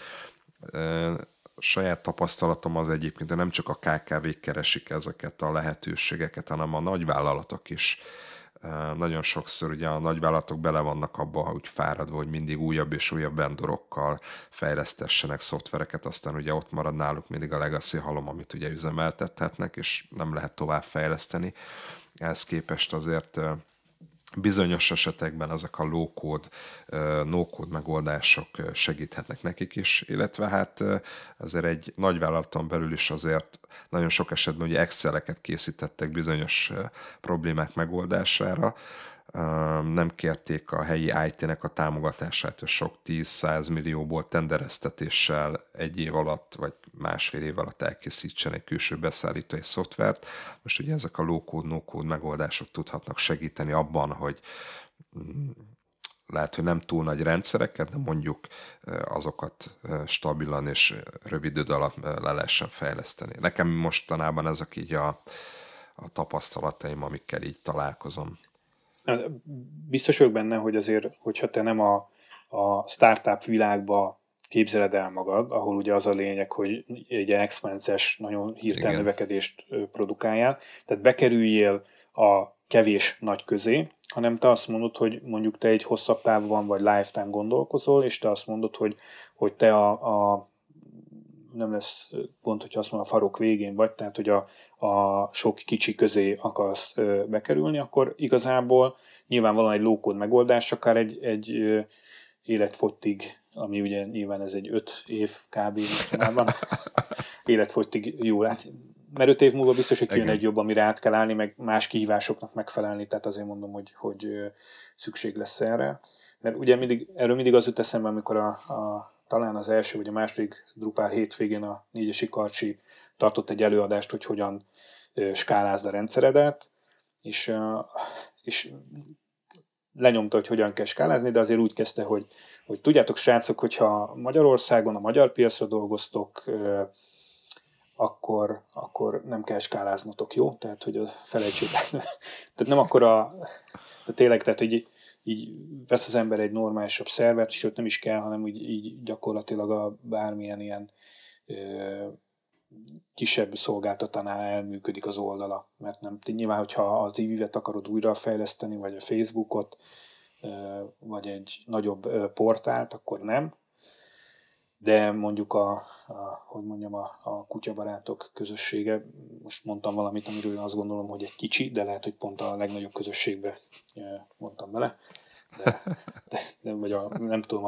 Saját tapasztalatom az egyébként, de nem csak a KKV-k keresik ezeket a lehetőségeket, hanem a nagyvállalatok is. Nagyon sokszor ugye a nagyvállalatok bele vannak abba úgy fáradva, hogy mindig újabb és újabb vendorokkal fejlesztessenek szoftvereket, aztán ugye ott marad náluk mindig a legacy halom, amit ugye üzemeltethetnek, és nem lehet tovább fejleszteni. Ehhez képest azért bizonyos esetekben ezek a low-code, no-code megoldások segíthetnek nekik is, illetve hát azért egy nagyvállalaton belül is azért nagyon sok esetben ugye Excel-eket készítettek bizonyos problémák megoldására, nem kérték a helyi IT-nek a támogatását, és sok 10-100 millióból tendereztetéssel egy év alatt, vagy másfél év alatt elkészítsenek külső beszállítói szoftvert. Most ugye ezek a low-code, no-code megoldások tudhatnak segíteni abban, hogy lehet, hogy nem túl nagy rendszereket, de mondjuk azokat stabilan és rövid idő alatt le lehessen fejleszteni. Nekem mostanában ezek így a tapasztalataim, amikkel így találkozom. Biztos vagyok benne, hogy azért, hogyha te nem a startup világba képzeled el magad, ahol ugye az a lényeg, hogy egy exponenciális, nagyon hirtelen növekedést produkáljál, tehát bekerüljél a kevés nagy közé, hanem te azt mondod, hogy mondjuk te egy hosszabb távban vagy lifetime gondolkozol, és te azt mondod, hogy te a nem lesz pont, hogyha azt mondom, a farok végén vagy, tehát hogy a sok kicsi közé akarsz bekerülni, akkor igazából nyilvánvalóan egy low-code megoldás, akár egy életfogytig, ami ugye nyilván ez egy 5 év kb. Mostanában, életfogytig jó lát. Mert 5 év múlva biztos, hogy kijön egy jobb, amire át kell állni, meg más kihívásoknak megfelelni, tehát azért mondom, hogy szükség lesz erre. Mert ugye erről mindig az jut eszembe, amikor talán az első vagy a második Drupal hétvégén a 4-esi Karcsi tartott egy előadást, hogy hogyan skálázd a rendszeredet, és lenyomta, hogy hogyan kell skálázni, de azért úgy kezdte, hogy tudjátok, srácok, hogyha Magyarországon a magyar piacra dolgoztok, akkor nem kell skáláznotok, jó? Tehát, hogy felejtsétek. Tehát nem akkora, tényleg, tehát, hogy így vesz az ember egy normálisabb szervert, sőt nem is kell, hanem így gyakorlatilag a bármilyen ilyen kisebb szolgáltatánál elműködik az oldala. Mert nem, nyilván, hogyha az IVV-et akarod újrafejleszteni, vagy a Facebookot, vagy egy nagyobb portált, akkor nem. De mondjuk a kutyabarátok közössége, most mondtam valamit, amiről azt gondolom, hogy egy kicsi, de lehet, hogy pont a legnagyobb közösségbe mondtam bele, de vagy nem tudom,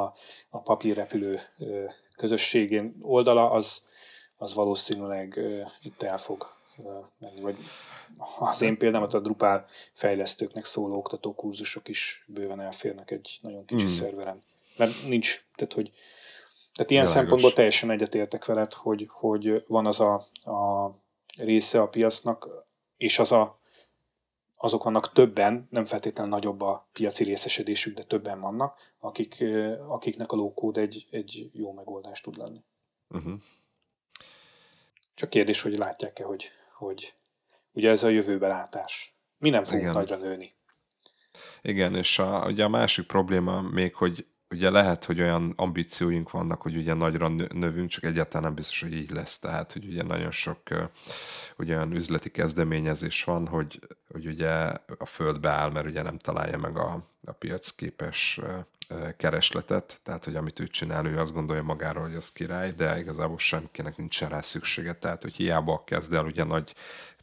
a papírrepülő közösségén oldala, az valószínűleg itt el fog menni, vagy az én példámat a Drupal fejlesztőknek szóló oktatókurzusok is bőven elférnek egy nagyon kicsi szerveren, mert nincs, tehát ilyen szempontból teljesen egyetértek veled, hogy van az a része a piacnak, és azok vannak többen, nem feltétlenül nagyobb a piaci részesedésük, de többen vannak, akiknek a low-code egy jó megoldást tud lenni. Uh-huh. Csak kérdés, hogy látják-e, hogy ugye ez a jövőbe látás. Mi nem fog nagyra nőni. Igen, és ugye a másik probléma még, hogy ugye lehet, hogy olyan ambícióink vannak, hogy ugye nagyra növünk, csak egyáltalán nem biztos, hogy így lesz. Tehát, hogy ugye nagyon sok ugye olyan üzleti kezdeményezés van, hogy ugye a földbe áll, mert ugye nem találja meg a piacképes keresletet. Tehát, hogy amit ő csinál, ő azt gondolja magáról, hogy az király, de igazából senkinek nincsen rá szüksége. Tehát, hogy hiába kezd el ugye nagy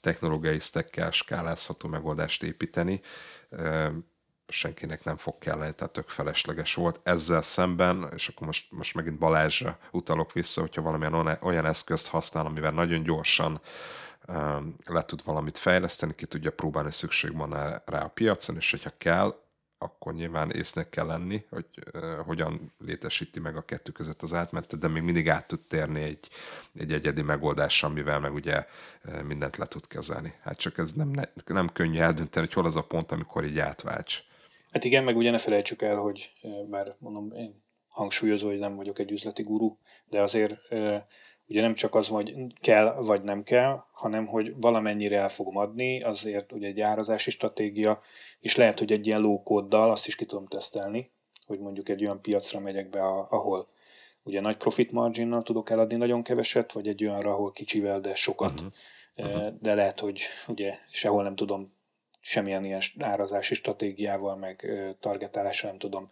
technológiai stackkel skálázható megoldást építeni, senkinek nem fog kelleni, tehát tök felesleges volt. Ezzel szemben, és akkor most megint Balázsra utalok vissza, hogyha valamilyen olyan eszközt használ, amivel nagyon gyorsan le tud valamit fejleszteni, ki tudja próbálni, szükség van rá a piacon, és hogyha kell, akkor nyilván észnek kell lenni, hogy hogyan létesíti meg a kettő között az átmenetet, de még mindig át tud térni egy egyedi megoldás, amivel meg ugye mindent le tud kezelni. Hát csak ez nem könnyű eldönteni, hogy hol az a pont, amikor így átválts. Hát igen, meg ugye ne felejtsük el, hogy már mondom, én hangsúlyozom, hogy nem vagyok egy üzleti guru, de azért ugye nem csak az, hogy kell vagy nem kell, hanem hogy valamennyire el fogom adni, azért ugye egy árazási stratégia, és lehet, hogy egy ilyen low-code-dal azt is ki tudom tesztelni, hogy mondjuk egy olyan piacra megyek be, ahol ugye nagy profit marginnal tudok eladni nagyon keveset, vagy egy olyanra, ahol kicsivel, de sokat, de lehet, hogy ugye sehol nem tudom, semmilyen ilyen árazási stratégiával, meg targetálással nem tudom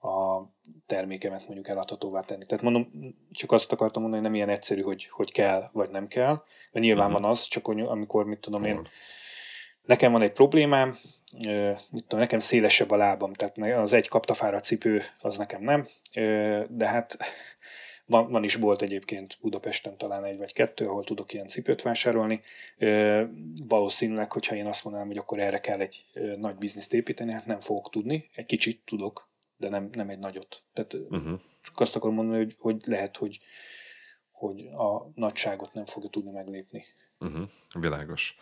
a termékemet mondjuk eladhatóvá tenni. Tehát mondom, csak azt akartam mondani, hogy nem ilyen egyszerű, hogy kell, vagy nem kell. De nyilván van az, csak amikor, mit tudom én, nekem van egy problémám, mit tudom, nekem szélesebb a lábam, tehát az egy kaptafára cipő, az nekem nem, de hát van is bolt egyébként Budapesten talán egy vagy kettő, ahol tudok ilyen cipőt vásárolni. Valószínűleg, hogyha én azt mondanám, hogy akkor erre kell egy nagy bizniszt építeni, hát nem fogok tudni, egy kicsit tudok, de nem egy nagyot. Tehát csak azt akarom mondani, hogy lehet, hogy a nagyságot nem fogja tudni meglépni. Világos.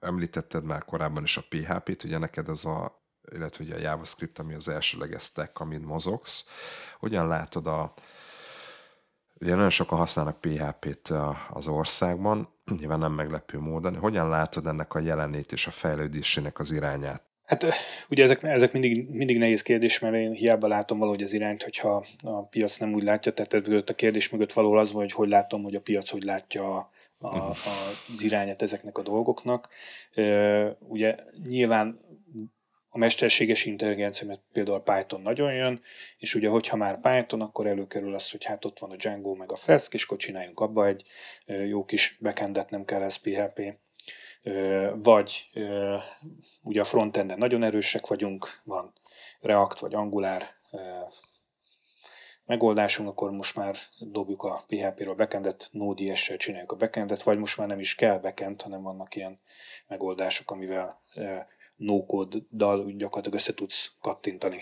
Említetted már korábban is a PHP-t, ugye neked ez illetve ugye a JavaScript, ami az elsőleges stack, amin mozogsz. Hogyan látod ugye nagyon sokan használnak PHP-t az országban, nyilván nem meglepő módon. Hogyan látod ennek a jelenlét és a fejlődésének az irányát? Hát ugye ezek mindig nehéz kérdés, mert én hiába látom valahogy az irányt, hogyha a piac nem úgy látja, tehát a kérdés mögött való az van, hogy hogy látom, hogy a piac hogy látja az irányát ezeknek a dolgoknak. Ugye nyilván a mesterséges intelligencia, mert például Python nagyon jön, és ugye hogyha már Python, akkor előkerül az, hogy hát ott van a Django meg a Flask, és akkor csináljunk abba egy jó kis backendet, nem kell ez PHP. Vagy ugye a frontenden nagyon erősek vagyunk, van React vagy Angular megoldásunk, akkor most már dobjuk a PHP-ről backendet, Node.js-sel csináljuk a backendet, vagy most már nem is kell backend, hanem vannak ilyen megoldások, amivel no-code-dal gyakorlatilag össze tudsz kattintani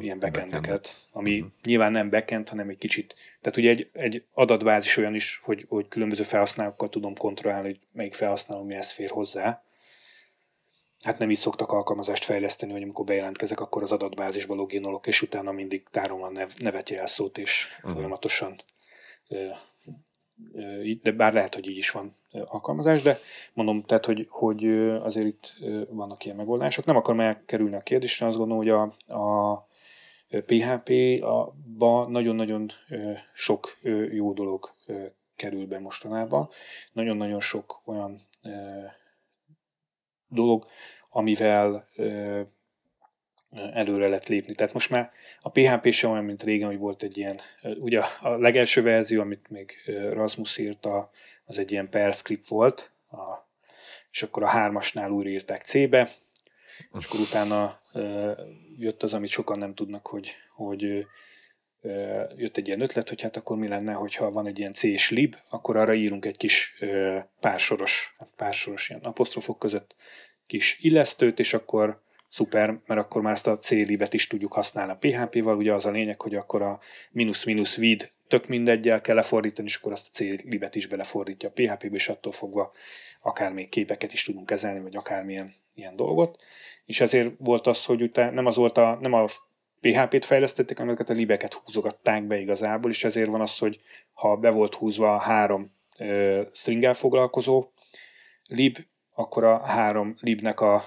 ilyen backendeket, ami nyilván nem backend, hanem egy kicsit, tehát ugye egy adatbázis olyan is, hogy különböző felhasználókkal tudom kontrollálni, hogy melyik felhasználó mihez fér hozzá. Hát nem így szoktak alkalmazást fejleszteni, hogy amikor bejelentkezek, akkor az adatbázisba loginolok, és utána mindig tárom a nevet, jelszót, és folyamatosan de bár lehet, hogy így is van alkalmazás, de mondom, tehát, hogy azért itt vannak ilyen megoldások. Nem akarom elkerülni a kérdést, azt gondolom, hogy a PHP-ba nagyon-nagyon sok jó dolog kerül be mostanában. Nagyon-nagyon sok olyan dolog, amivel előre lehet lépni. Tehát most már a PHP sem olyan, mint régen, hogy volt egy ilyen, ugye a legelső verzió, amit még Rasmus írta, az egy ilyen per script volt, és akkor a 3-asnál újra írták C-be, és akkor utána jött az, amit sokan nem tudnak, hogy jött egy ilyen ötlet, hogy hát akkor mi lenne, hogyha van egy ilyen C és lib, akkor arra írunk egy kis pársoros ilyen apostrofok között kis illesztőt, és akkor szuper, mert akkor már ezt a C-libet is tudjuk használni a PHP-val, ugye az a lényeg, hogy akkor a minusz-minusz vid tök mindeggyel kell lefordítani, és akkor azt a C-libet is belefordítja a PHP-be, és attól fogva akár még képeket is tudunk kezelni, vagy akármilyen ilyen dolgot. És ezért volt az, hogy utána nem a PHP-t fejlesztették, hanem ezeket a libeket húzogatták be igazából, és ezért van az, hogy ha be volt húzva a 3 stringgel foglalkozó lib, akkor a 3 libnek a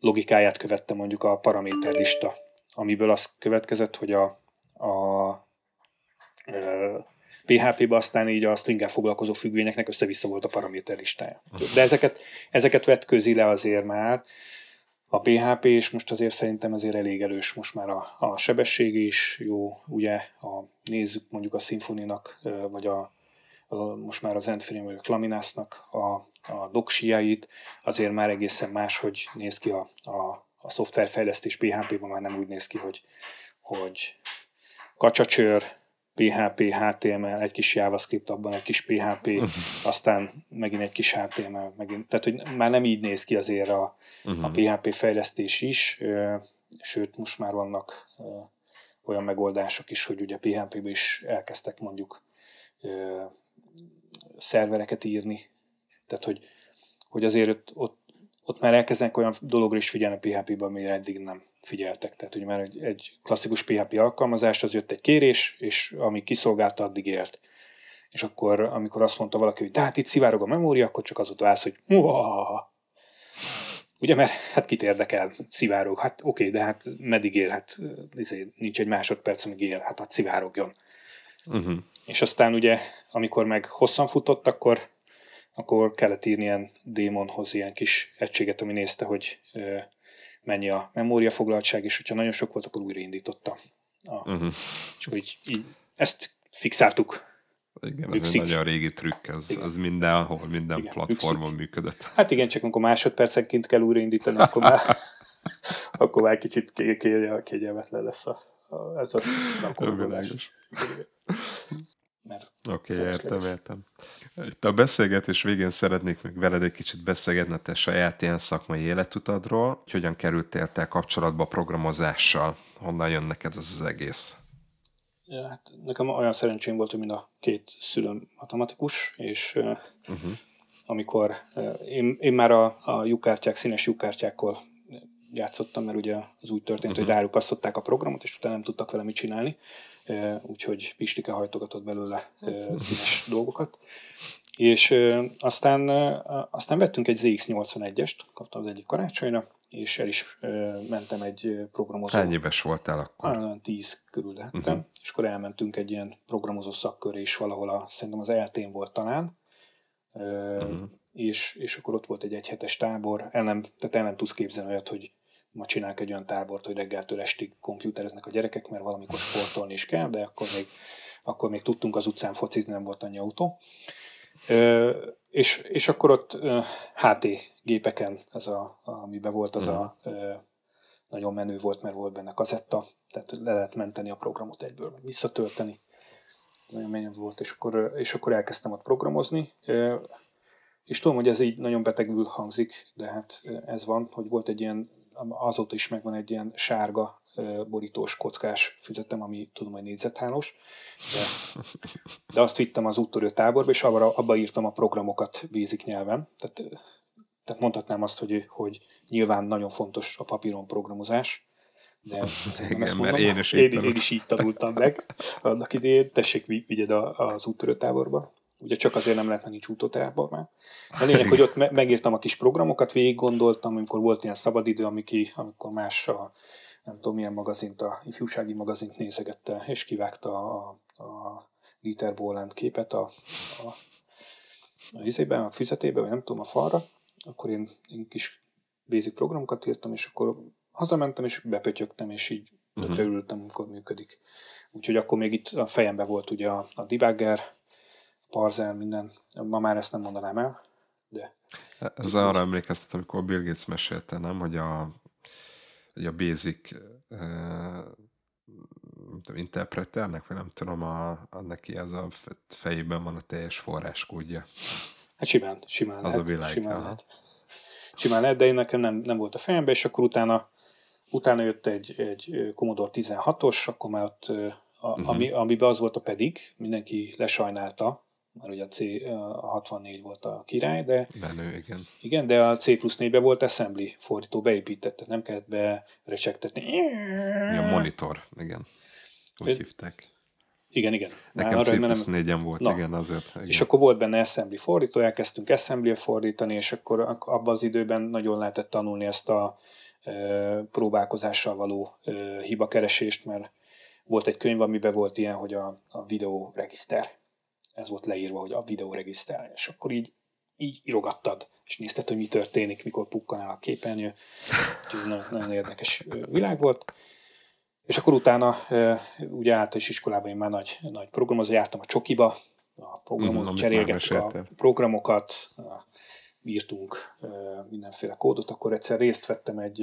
logikáját követte mondjuk a paraméterlista, amiből az következett, hogy a PHP-be aztán így a stringgel foglalkozó függvényeknek össze-vissza volt a paraméterlistája. De ezeket vetközi le azért már a PHP, és most azért szerintem azért elég erős most már a sebesség is jó, ugye nézzük mondjuk a Symfony-nak, vagy most már az Endframe vagy a Klaminasnak a doksiáit, azért már egészen máshogy néz ki a szoftverfejlesztés PHP-ban, már nem úgy néz ki, hogy kacsacsőr, PHP, HTML, egy kis JavaScript, abban egy kis PHP, aztán megint egy kis HTML, megint, tehát hogy már nem így néz ki azért a PHP fejlesztés is, sőt most már vannak olyan megoldások is, hogy ugye PHP-ben is elkezdtek mondjuk szervereket írni, tehát, hogy azért ott már elkezdenek olyan dologra is figyelni a PHP-ben, amire eddig nem figyeltek. Tehát, hogy már egy klasszikus PHP alkalmazás, az jött egy kérés, és ami kiszolgálta, addig élt. És akkor, amikor azt mondta valaki, hogy de hát itt szivárog a memória, akkor csak az ott válsz, hogy ugye, mert hát kit érdekel, szivárog, hát oké, de hát meddig él, hát nincs egy másodperc, amíg él, hát szivárogjon. És aztán ugye, amikor meg hosszan futott, akkor kellett írni ilyen démonhoz ilyen kis egységet, ami nézte, hogy mennyi a memóriafoglaltság, és hogyha nagyon sok volt, akkor újraindította. És akkor így ezt fixáltuk. Igen, ez egy nagyon régi trükk, ez mindenhol, minden platformon működött. Hát igen, csak amikor másodpercenként kell újraindítani, akkor már kicsit kényelmetlen lesz ez a gondolás. Oké, értem. Itt a beszélgetés végén szeretnék még veled egy kicsit beszélgetni a te saját ilyen szakmai életutadról, hogy hogyan kerültél te kapcsolatba a programozással, honnan jön neked ez az egész? Ja, hát nekem olyan szerencsém volt, hogy mind a két szülőm matematikus, és amikor én már a lyukkártyák, színes lyukkártyákkal játszottam, mert ugye az úgy történt, hogy rárukasztották a programot, és utána nem tudtak vele mit csinálni, úgyhogy Pistike hajtogatott belőle színes dolgokat. És aztán vettünk egy ZX81-est, kaptam az egyik karácsonyra, és el is mentem egy programozó. Hány éves voltál akkor? Olyan 10 körül lehettem, és akkor elmentünk egy ilyen programozó szakkörre is valahol, szerintem az ELTE-n volt talán, és akkor ott volt egy egyhetes tábor, el nem tudsz képzelni olyat, hogy ma csinálunk egy olyan tábort, hogy reggeltől estig kompjútereznek a gyerekek, mert valamikor sportolni is kell, de akkor még tudtunk az utcán focizni, nem volt annyi autó. És akkor ott HT gépeken, amiben volt, az nagyon menő volt, mert volt benne kazetta, tehát le lehet menteni a programot egyből, meg visszatölteni. Nagyon menő volt, és akkor elkezdtem ott programozni. És tudom, hogy ez így nagyon betegül hangzik, de hát ez van, hogy volt egy ilyen, azóta is megvan egy ilyen sárga, borítós, kockás füzetem, ami tudom, hogy négyzethálós, de azt vittem az úttörő táborba, és abba írtam a programokat BASIC nyelven. Tehát mondhatnám azt, hogy nyilván nagyon fontos a papíron programozás, de igen, mert én is így tanultam meg annak idején, tessék, vigyed az úttörő táborba. Ugye csak azért nem lehet, mert nincs útótáborban már. A lényeg, hogy ott megírtam a kis programokat, végig gondoltam, amikor volt ilyen szabadidő, amikor más nem tudom milyen magazint, a ifjúsági magazint nézegette, és kivágta a Dieter Bohlen képet a füzetébe, vagy nem tudom, a falra, akkor én kis BASIC programokat írtam, és akkor hazamentem, és bepötyögtem, és így ötreülültem, amikor működik. Úgyhogy akkor még itt a fejemben volt ugye a debugger, parzel, minden. Ma már ezt nem mondanám el, de... Ez arra emlékeztet, amikor Bill Gates mesélte, nem? Hogy a BASIC interpreternek, vagy nem tudom, neki ez a fejében van a teljes forráskódja. Hát simán az lehet. Az a világ. Simán lehet, de én nekem nem volt a fejemben, és akkor utána jött egy Commodore 16-os, akkor már ott, amiben az volt a pedig, mindenki lesajnálta, mert ugye a C64 volt a király, de menő, igen. Igen, de a C+4-ben volt Assembly fordító beépített, nem kellett berecsegtetni. A monitor, igen. Úgy hívták. Igen. Nekem C+4-en volt, na. Igen, azért. Igen. És akkor volt benne Assembly fordító, elkezdtünk Assembly fordítani, és akkor abban az időben nagyon lehetett tanulni ezt a próbálkozással való hibakeresést, mert volt egy könyv, amiben volt ilyen, hogy a videóregiszter. Ez volt leírva, hogy a videóregiszter. És akkor így írogattad, és nézted, hogy mi történik, mikor pukkanál a képernyő. Úgyhogy nagyon érdekes világ volt. És akkor utána, ugye általános iskolában én már nagy programozó, jártam a Csokiba, a programot cserélgettük a programokat, írtunk mindenféle kódot, akkor egyszer részt vettem egy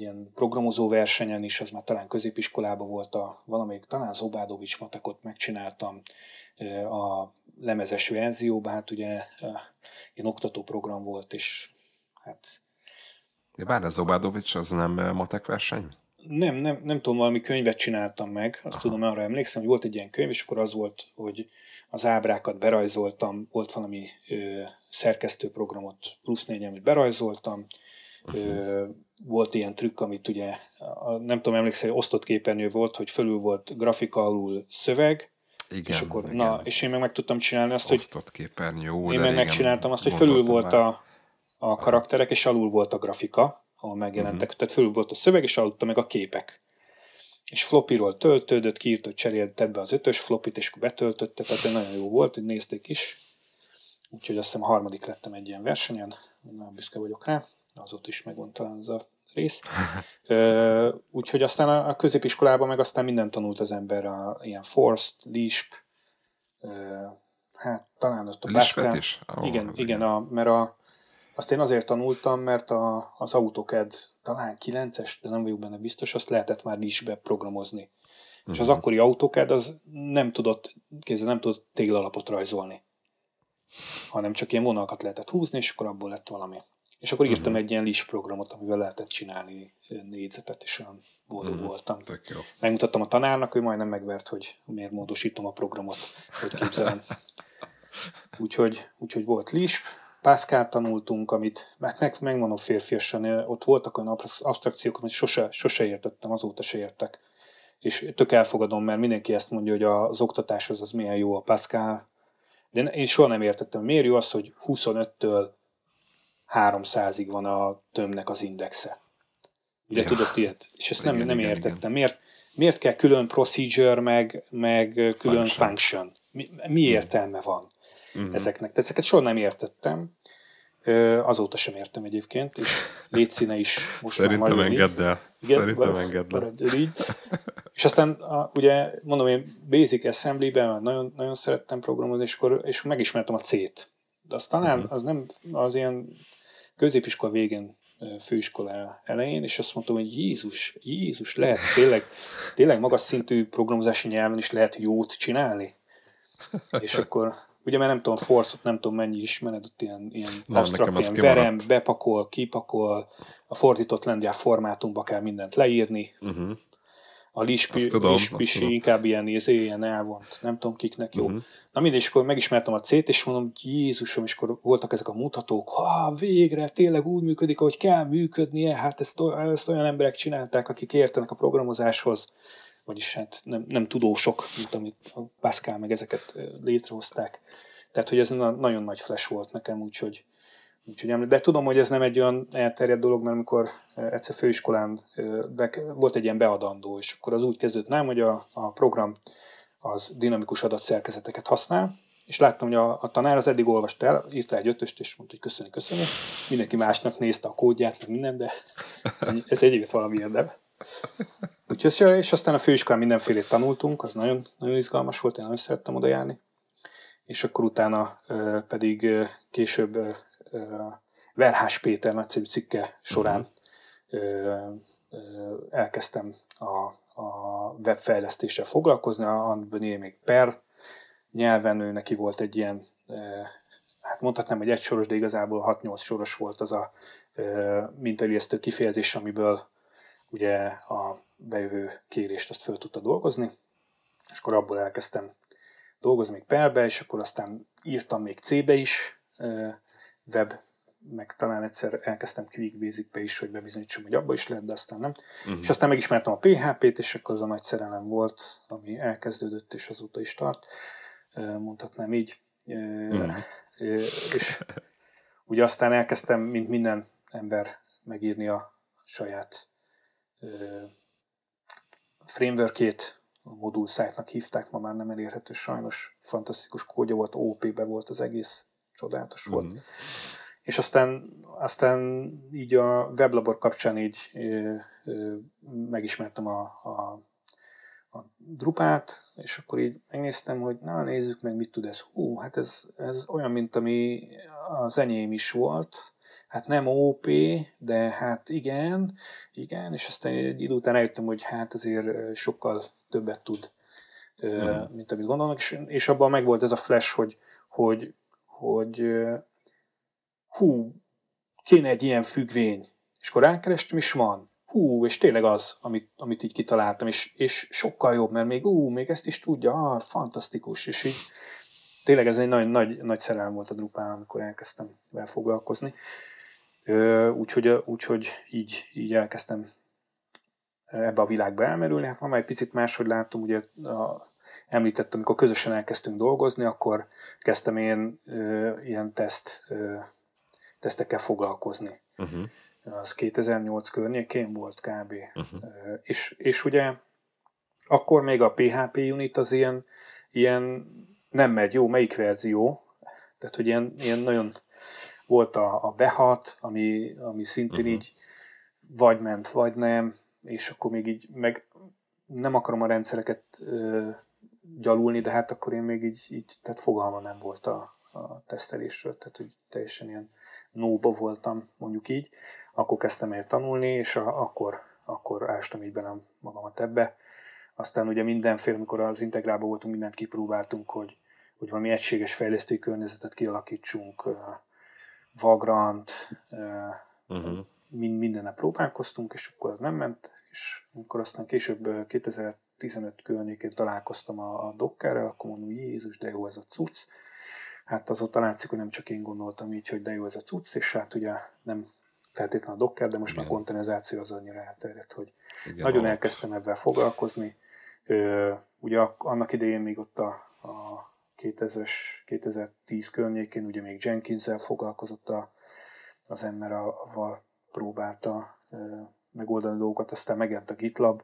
ilyen programozó versenyen is, az már talán középiskolában volt valamelyik, talán Zobádovics matekot megcsináltam a lemezes verzióban, hát ugye ilyen oktatóprogram volt, és hát... De bár a Zobádovics az nem matek verseny? Nem tudom, valami könyvet csináltam meg, azt tudom, arra emlékszem, hogy volt egy ilyen könyv, és akkor az volt, hogy az ábrákat berajzoltam, volt valami szerkesztőprogramot +4-en, amit berajzoltam, volt ilyen trükk, amit ugye, nem tudom, emlékszel, hogy osztott képernyő volt, hogy fölül volt grafika, alul szöveg, igen, és akkor, igen. Na, és én meg tudtam csinálni azt, osztott képernyő, hogy én meg megcsináltam azt, hogy fölül volt a karakterek, és alul volt a grafika, ahol megjelentek, tehát fölül volt a szöveg, és aludta meg a képek. És floppyról töltődött, kiírt, hogy cseréltett be az 5-ös floppyt, és akkor betöltötte, tehát nagyon jó volt, hogy nézték is. Úgyhogy azt hiszem, 3. lettem egy ilyen versenyen, nagyon büszke vagyok rá. Azóta is megvan talán ez a rész. Úgyhogy aztán a középiskolában meg aztán mindent tanult az ember, ilyen Forst, Lisp, hát talán ott a Pascal. Is? Oh, igen, mert azt én azért tanultam, mert az AutoCAD talán 9-es, de nem vagyok benne biztos, azt lehetett már Lispbe programozni. És az akkori AutoCAD az nem tudott téglalapot rajzolni, hanem csak ilyen vonalakat lehetett húzni, és akkor abból lett valami. És akkor írtam egy ilyen Lisp programot, amivel lehetett csinálni négyzetet, és olyan boldog voltam. Tök jó. Megmutattam a tanárnak, ő majdnem megvert, hogy miért módosítom a programot, hogy képzelem. Úgyhogy volt Lisp, Pascal tanultunk, amit megmondom férfiasan, ott voltak olyan abstrakciók, amit sose értettem, azóta se értek. És tök elfogadom, mert mindenki ezt mondja, hogy az oktatáshoz az milyen jó a Pascal, De én soha nem értettem, miért jó az, hogy 25-től 300-ig van a tömnek az indexe. Ugye ja. Tudod ilyet? És ezt nem értettem. Miért kell külön procedure, meg külön function? Mi értelme van ezeknek? Tehát ezeket soha nem értettem. Azóta sem értem egyébként, és létszíne is most szerintem engedd el. És aztán ugye mondom, én Basic Assembly-ben nagyon, nagyon szerettem programozni, és megismertem a C-t. De az talán az ilyen középiskola végén, főiskola elején, és azt mondtam, hogy Jézus, lehet tényleg magas szintű programozási nyelven is lehet jót csinálni? És akkor ugye már nem tudom, force-ot nem tudom mennyi ismered, ott ilyen absztrakt, ilyen verem, bepakol, kipakol, a fordított lengyel formátumba kell mindent leírni. A Lisp inkább ilyen elvont, nem tudom kiknek jó. Na mindegy, és akkor megismertem a C-t, és mondom, Jézusom, és akkor voltak ezek a mutatók, végre, tényleg úgy működik, ahogy kell működnie, hát ezt olyan emberek csinálták, akik értenek a programozáshoz, vagyis hát nem tudósok, mint amit a Pascal meg ezeket létrehozták. Tehát, hogy ez nagyon nagy flash volt nekem, úgyhogy de tudom, hogy ez nem egy olyan elterjedt dolog, mert amikor egyszer főiskolán volt egy ilyen beadandó, és akkor az úgy kezdődött nálam, hogy a program az dinamikus adatszerkezeteket használ, és láttam, hogy a tanár az eddig olvasta el, írt rá egy 5-öst, és mondta, hogy köszönjük. Mindenki másnak nézte a kódját, meg minden, de ez egyébként valami érdem. Úgyhogy, és aztán a főiskolán mindenfélét tanultunk, az nagyon, nagyon izgalmas volt, én nagyon szerettem oda járni. És akkor utána pedig később Verhás Péter nagyszerű cikke során elkezdtem a webfejlesztéssel foglalkozni, Anthony még per nyelven, ő neki volt egy ilyen, hát mondhatnám, hogy egy soros, de igazából 6-8 soros volt az a mintaeliesztő kifejezés, amiből ugye a bejövő kérést azt föl tudta dolgozni, és akkor abból elkezdtem dolgozni még perbe, és akkor aztán írtam még C-be is, web, meg talán egyszer elkezdtem Quick Basic-be is, hogy bebizonyítsam, hogy abba is lehet, de aztán nem. És aztán megismertem a PHP-t, és akkor az a nagy szerelem volt, ami elkezdődött, és azóta is tart. Mondhatnám így. És ugye aztán elkezdtem, mint minden ember, megírni a saját frameworkét, a modul site-nak hívták, ma már nem elérhető sajnos, fantasztikus kódja volt, OP-be volt az egész, csodálatos volt. És aztán így a weblabor kapcsán így megismertem a Drupalt, és akkor így megnéztem, hogy nézzük meg, mit tud ez. Hát ez olyan, mint ami az enyém is volt. Hát nem OP, de hát igen, és aztán egy idő után eljöttem, hogy hát azért sokkal többet tud, mint amit gondolnak, és abban megvolt ez a flash, hogy kéne egy ilyen függvény. És akkor rákerestem, és van. És tényleg az, amit így kitaláltam, és sokkal jobb, mert még ezt is tudja, fantasztikus, és így tényleg ez egy nagyon nagy szerelem volt a Drupal, amikor elkezdtem vele foglalkozni. Úgyhogy így elkezdtem ebbe a világba elmerülni. Hát ma már egy picit máshogy látom, ugye említettem, amikor közösen elkezdtünk dolgozni, akkor kezdtem én ilyen tesztekkel foglalkozni. Az 2008 környékén volt kb. És ugye akkor még a PHP unit az ilyen nem megy, jó, melyik verzió? Tehát, hogy ilyen nagyon volt a B6, ami szintén így vagy ment, vagy nem, és akkor még így, meg nem akarom a rendszereket gyalulni, de hát akkor én még így tehát fogalma nem volt a tesztelésről, tehát hogy teljesen ilyen no-ba voltam, mondjuk így. Akkor kezdtem el tanulni, és akkor ástam így bele magamat ebbe. Aztán ugye mindenféle, amikor az Integrálban voltunk, mindent kipróbáltunk, hogy valami egységes fejlesztői környezetet kialakítsunk, Vagrant, mindennel próbálkoztunk, és akkor nem ment, és akkor aztán később 2015 környékén találkoztam a Dockerrel, akkor mondom, Jézus, de jó ez a cucc. Hát azóta látszik, hogy nem csak én gondoltam így, hogy de jó ez a cucc, és hát ugye nem feltétlenül a Docker, de most már konténerizáció az annyira elterjedt, hogy igen, nagyon elkezdtem ebben foglalkozni. Ugye annak idején még ott a 2010 környékén, ugye még Jenkinszel foglalkozott az ember, avval próbálta megoldani dolgokat, aztán megjelent a GitLab.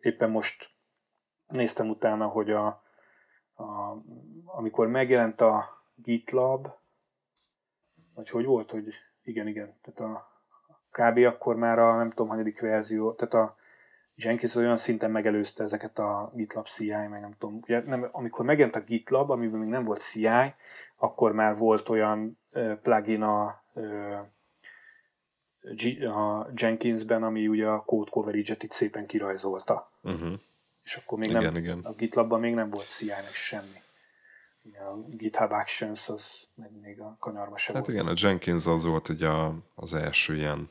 Éppen most néztem utána, hogy amikor megjelent a GitLab, vagy hogy volt, hogy igen, tehát kb. Akkor már a nem tudom, hanyadik verzió, tehát a Jenkins olyan szinten megelőzte ezeket a GitLab CI, meg nem tudom. Ugye, nem, amikor megjelent a GitLab, amiben még nem volt CI, akkor már volt olyan plugin a Jenkinsben, ami ugye a code coverage-et itt szépen kirajzolta. Uh-huh. És akkor még igen. A GitLabban még nem volt CI, meg semmi. A GitHub Actions az még a kanyarba sem volt. Igen, a Jenkins az volt ugye az első ilyen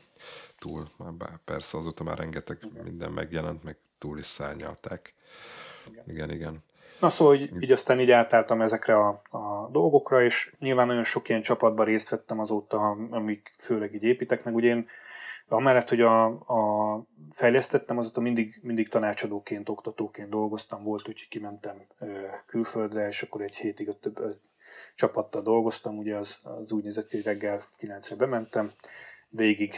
túl, már persze azóta már rengeteg minden megjelent, meg túl is szárnyalták. Igen. Na szóval így aztán így átálltam ezekre a dolgokra, és nyilván nagyon sok ilyen csapatban részt vettem azóta, amik főleg így építek, meg ugye én amellett, hogy a fejlesztettem, azóta mindig tanácsadóként, oktatóként dolgoztam, volt, úgyhogy kimentem külföldre, és akkor egy hétig a több csapattal dolgoztam, ugye az úgy nézett ki, hogy reggel 9-re bementem, végig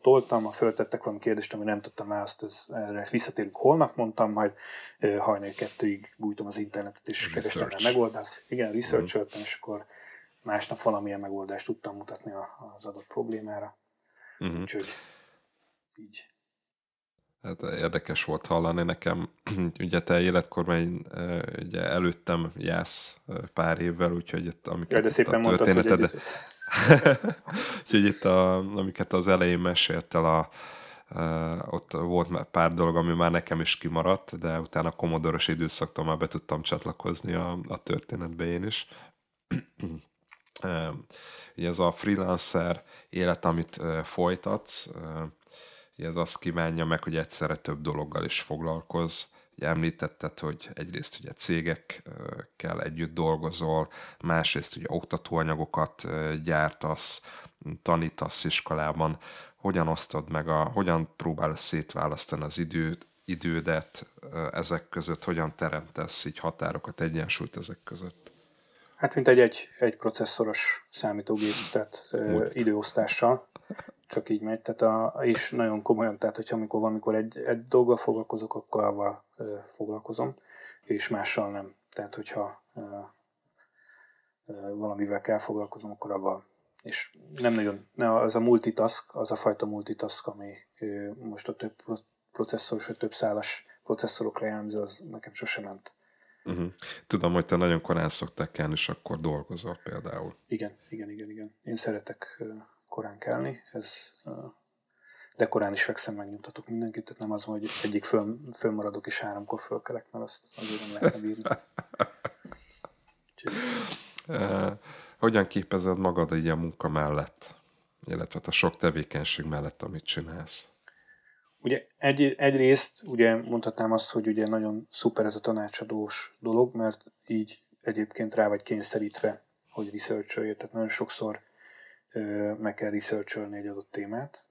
toltam, ha föltettek valami kérdést, amit nem tudtam választ, erre visszatérünk holnap, mondtam, majd hajnali 2-ig bújtam az internetet, és kerestem rá megoldást. Igen, researcholtam, és akkor másnap valamilyen megoldást tudtam mutatni az adott problémára. Uh-huh. Úgyhogy így. Hát érdekes volt hallani nekem, ugye te életkorban ugye előttem jársz pár évvel, úgyhogy itt, amiket de szépen itt a történeted... Mondtad, úgyhogy itt, amiket az elején meséltél, ott volt már pár dolog, ami már nekem is kimaradt, de utána a Commodore-os időszaktól már be tudtam csatlakozni a történetbe én is. Ugye ez a freelancer élet, amit folytatsz, ez azt kívánja meg, hogy egyszerre több dologgal is foglalkozz. Ugye említetted, hogy egyrészt ugye cégekkel együtt dolgozol, másrészt ugye oktatóanyagokat gyártasz, tanítasz iskolában. Hogyan osztod meg, hogyan próbálod szétválasztani az idődet ezek között, hogyan teremtesz így határokat, egyensúlyt ezek között? Hát mint egy processzoros számítógép, tehát időosztással. Csak így megy, tehát és nagyon komolyan, tehát hogyha amikor egy dolggal foglalkozok, akkor avval foglalkozom, és mással nem. Tehát hogyha valamivel kell foglalkozom, akkor avval. És nem nagyon, az a fajta multitask, ami most a több processzoros, vagy több szálas processzorokra jellemző, az nekem sosem ment. Uh-huh. Tudom, hogy te nagyon korán szoktál kelni, és akkor dolgozol például. Igen. Én szeretek... korán kelni, de korán is fekszem, megnyugtatok mindenkit, tehát nem az, hogy egyik fölmaradok és 3-kor fölkelek, mert azt azért nem lehetne bírni. Hogyan képezed magad így a munka mellett, illetve a sok tevékenység mellett, amit csinálsz? Ugye egyrészt ugye mondhatnám azt, hogy ugye nagyon szuper ez a tanácsadós dolog, mert így egyébként rá vagy kényszerítve, hogy research-öljél, tehát nagyon sokszor meg kell research-ölni egy adott témát,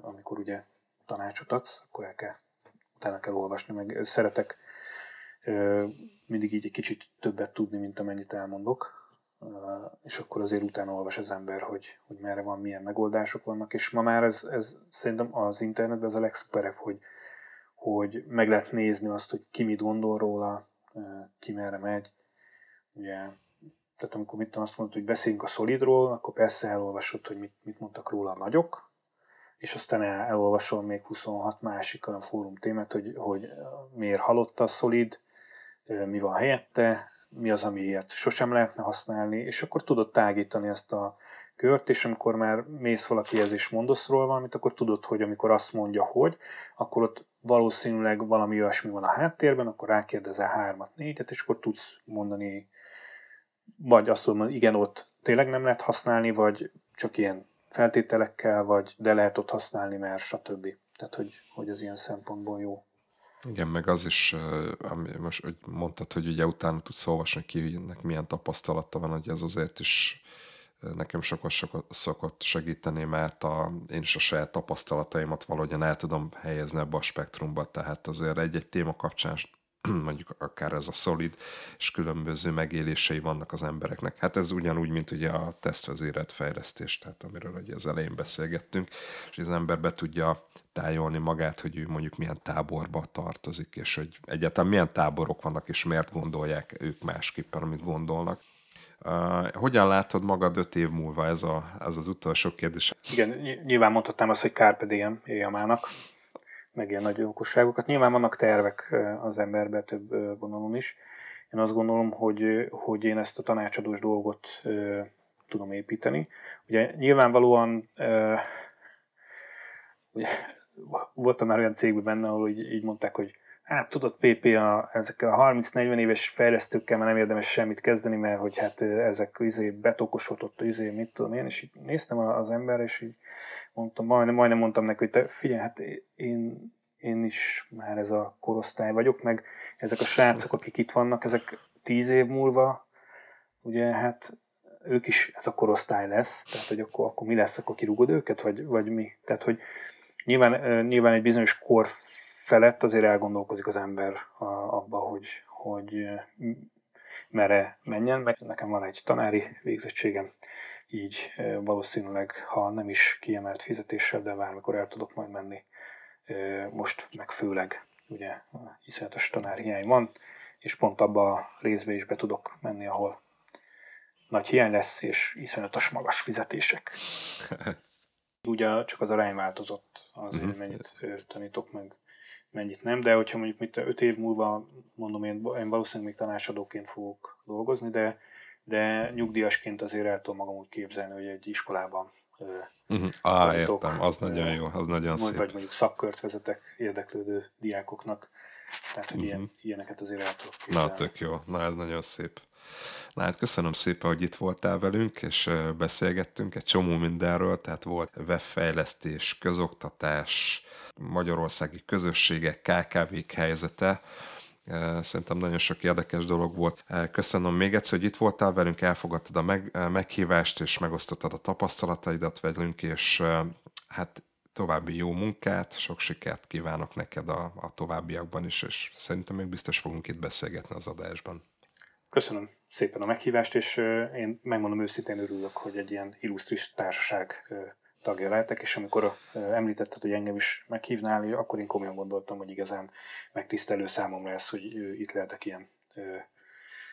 amikor ugye tanácsot adsz, akkor utána kell olvasni, meg szeretek mindig így egy kicsit többet tudni, mint amennyit elmondok, és akkor azért utána olvas az ember, hogy merre van, milyen megoldások vannak, és ma már ez szerintem az internetben az a legszuperebb, hogy meg lehet nézni azt, hogy ki mit gondol róla, ki merre megy, ugye. Tehát amikor azt mondod, hogy beszéljünk a Solidról, akkor persze elolvasod, hogy mit mondtak róla a nagyok, és aztán elolvasol még 26 másik olyan fórum témát, hogy miért halott a Solid, mi van helyette, mi az, amiért sosem lehetne használni, és akkor tudod tágítani ezt a kört, és amikor már mész valakihez és mondasz róla valamit, akkor tudod, hogy amikor azt mondja, hogy, akkor ott valószínűleg valami olyasmi van a háttérben, akkor rákérdezel 3-4, és akkor tudsz mondani, vagy azt tudom, hogy igen, ott tényleg nem lehet használni, vagy csak ilyen feltételekkel, vagy de lehet ott használni, mert stb. Tehát, hogy az ilyen szempontból jó. Igen, meg az is, ami most hogy mondtad, hogy ugye utána tudsz olvasni ki, hogy ennek milyen tapasztalata van, hogy ez azért is nekem sokat szokott segíteni, mert én is a saját tapasztalataimat valahogyan el tudom helyezni ebbe a spektrumba, tehát azért egy-egy téma kapcsán mondjuk akár ez a Solid, és különböző megélései vannak az embereknek. Hát ez ugyanúgy, mint ugye a tesztvezérelt fejlesztés, tehát amiről ugye az elején beszélgettünk, és az ember be tudja tájolni magát, hogy ő mondjuk milyen táborba tartozik, és hogy egyáltalán milyen táborok vannak, és miért gondolják ők másképpen, amit gondolnak. Hogyan látod magad 5 év múlva? Ez az utolsó kérdés. Igen, nyilván mondhatnám azt, hogy carpe diem, éljem állnak, meg ilyen nagy okosságokat. Nyilván vannak tervek az emberben több vonalon is. Én azt gondolom, hogy én ezt a tanácsadós dolgot tudom építeni. Ugye nyilvánvalóan voltam már olyan cégben benne, ahol így mondták, hogy hát tudod, PP, ezekkel a 30-40 éves fejlesztőkkel már nem érdemes semmit kezdeni, mert hogy hát ezek betokosodott, mit tudom én, és így néztem az ember, és így mondtam, majdnem mondtam neki, hogy te figyelj, hát én is már ez a korosztály vagyok, meg ezek a srácok, akik itt vannak, ezek 10 év múlva, ugye hát ők is ez a korosztály lesz, tehát hogy akkor mi lesz, akkor kirúgod őket, vagy mi? Tehát, hogy nyilván egy bizonyos kor felett azért elgondolkozik az ember abba, hogy merre menjen, meg nekem van egy tanári végzettségem, így valószínűleg, ha nem is kiemelt fizetéssel, de bármikor el tudok majd menni, most meg főleg, ugye, iszonyatos tanárhiány van, és pont abba a részbe is be tudok menni, ahol nagy hiány lesz, és iszonyatos magas fizetések. Ugye csak az arány változott, azért mennyit tanítok, meg mennyit nem, de hogyha mondjuk mit 5 év múlva, mondom, én valószínűleg még tanácsadóként fogok dolgozni, de nyugdíjasként azért el tudom magam úgy képzelni, hogy egy iskolában tanítok. Értem, az nagyon jó, az nagyon szép. Vagy mondjuk szakkört vezetek érdeklődő diákoknak, tehát hogy ilyeneket azért el tudok képzelni. Na, tök jó, na ez nagyon szép. Na hát köszönöm szépen, hogy itt voltál velünk, és beszélgettünk egy csomó mindenről, tehát volt webfejlesztés, közoktatás, magyarországi közösségek, KKV-k helyzete. Szerintem nagyon sok érdekes dolog volt. Köszönöm még egyszer, hogy itt voltál velünk, elfogadtad a meghívást, és megosztottad a tapasztalataidat velünk, és hát további jó munkát, sok sikert kívánok neked a továbbiakban is, és szerintem még biztos fogunk itt beszélgetni az adásban. Köszönöm szépen a meghívást, és én megmondom őszintén, örülök, hogy egy ilyen illusztris társaság tagja lehetek, és amikor említetted, hogy engem is meghívnál, akkor én komolyan gondoltam, hogy igazán megtisztelő számomra ez, hogy itt lehetek ilyen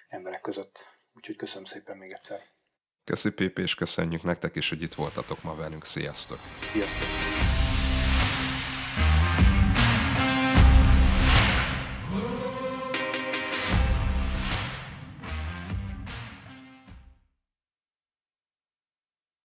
emberek között. Úgyhogy köszönöm szépen még egyszer. Köszi, Pépi, és köszönjük nektek is, hogy itt voltatok ma velünk. Sziasztok! Sziasztok!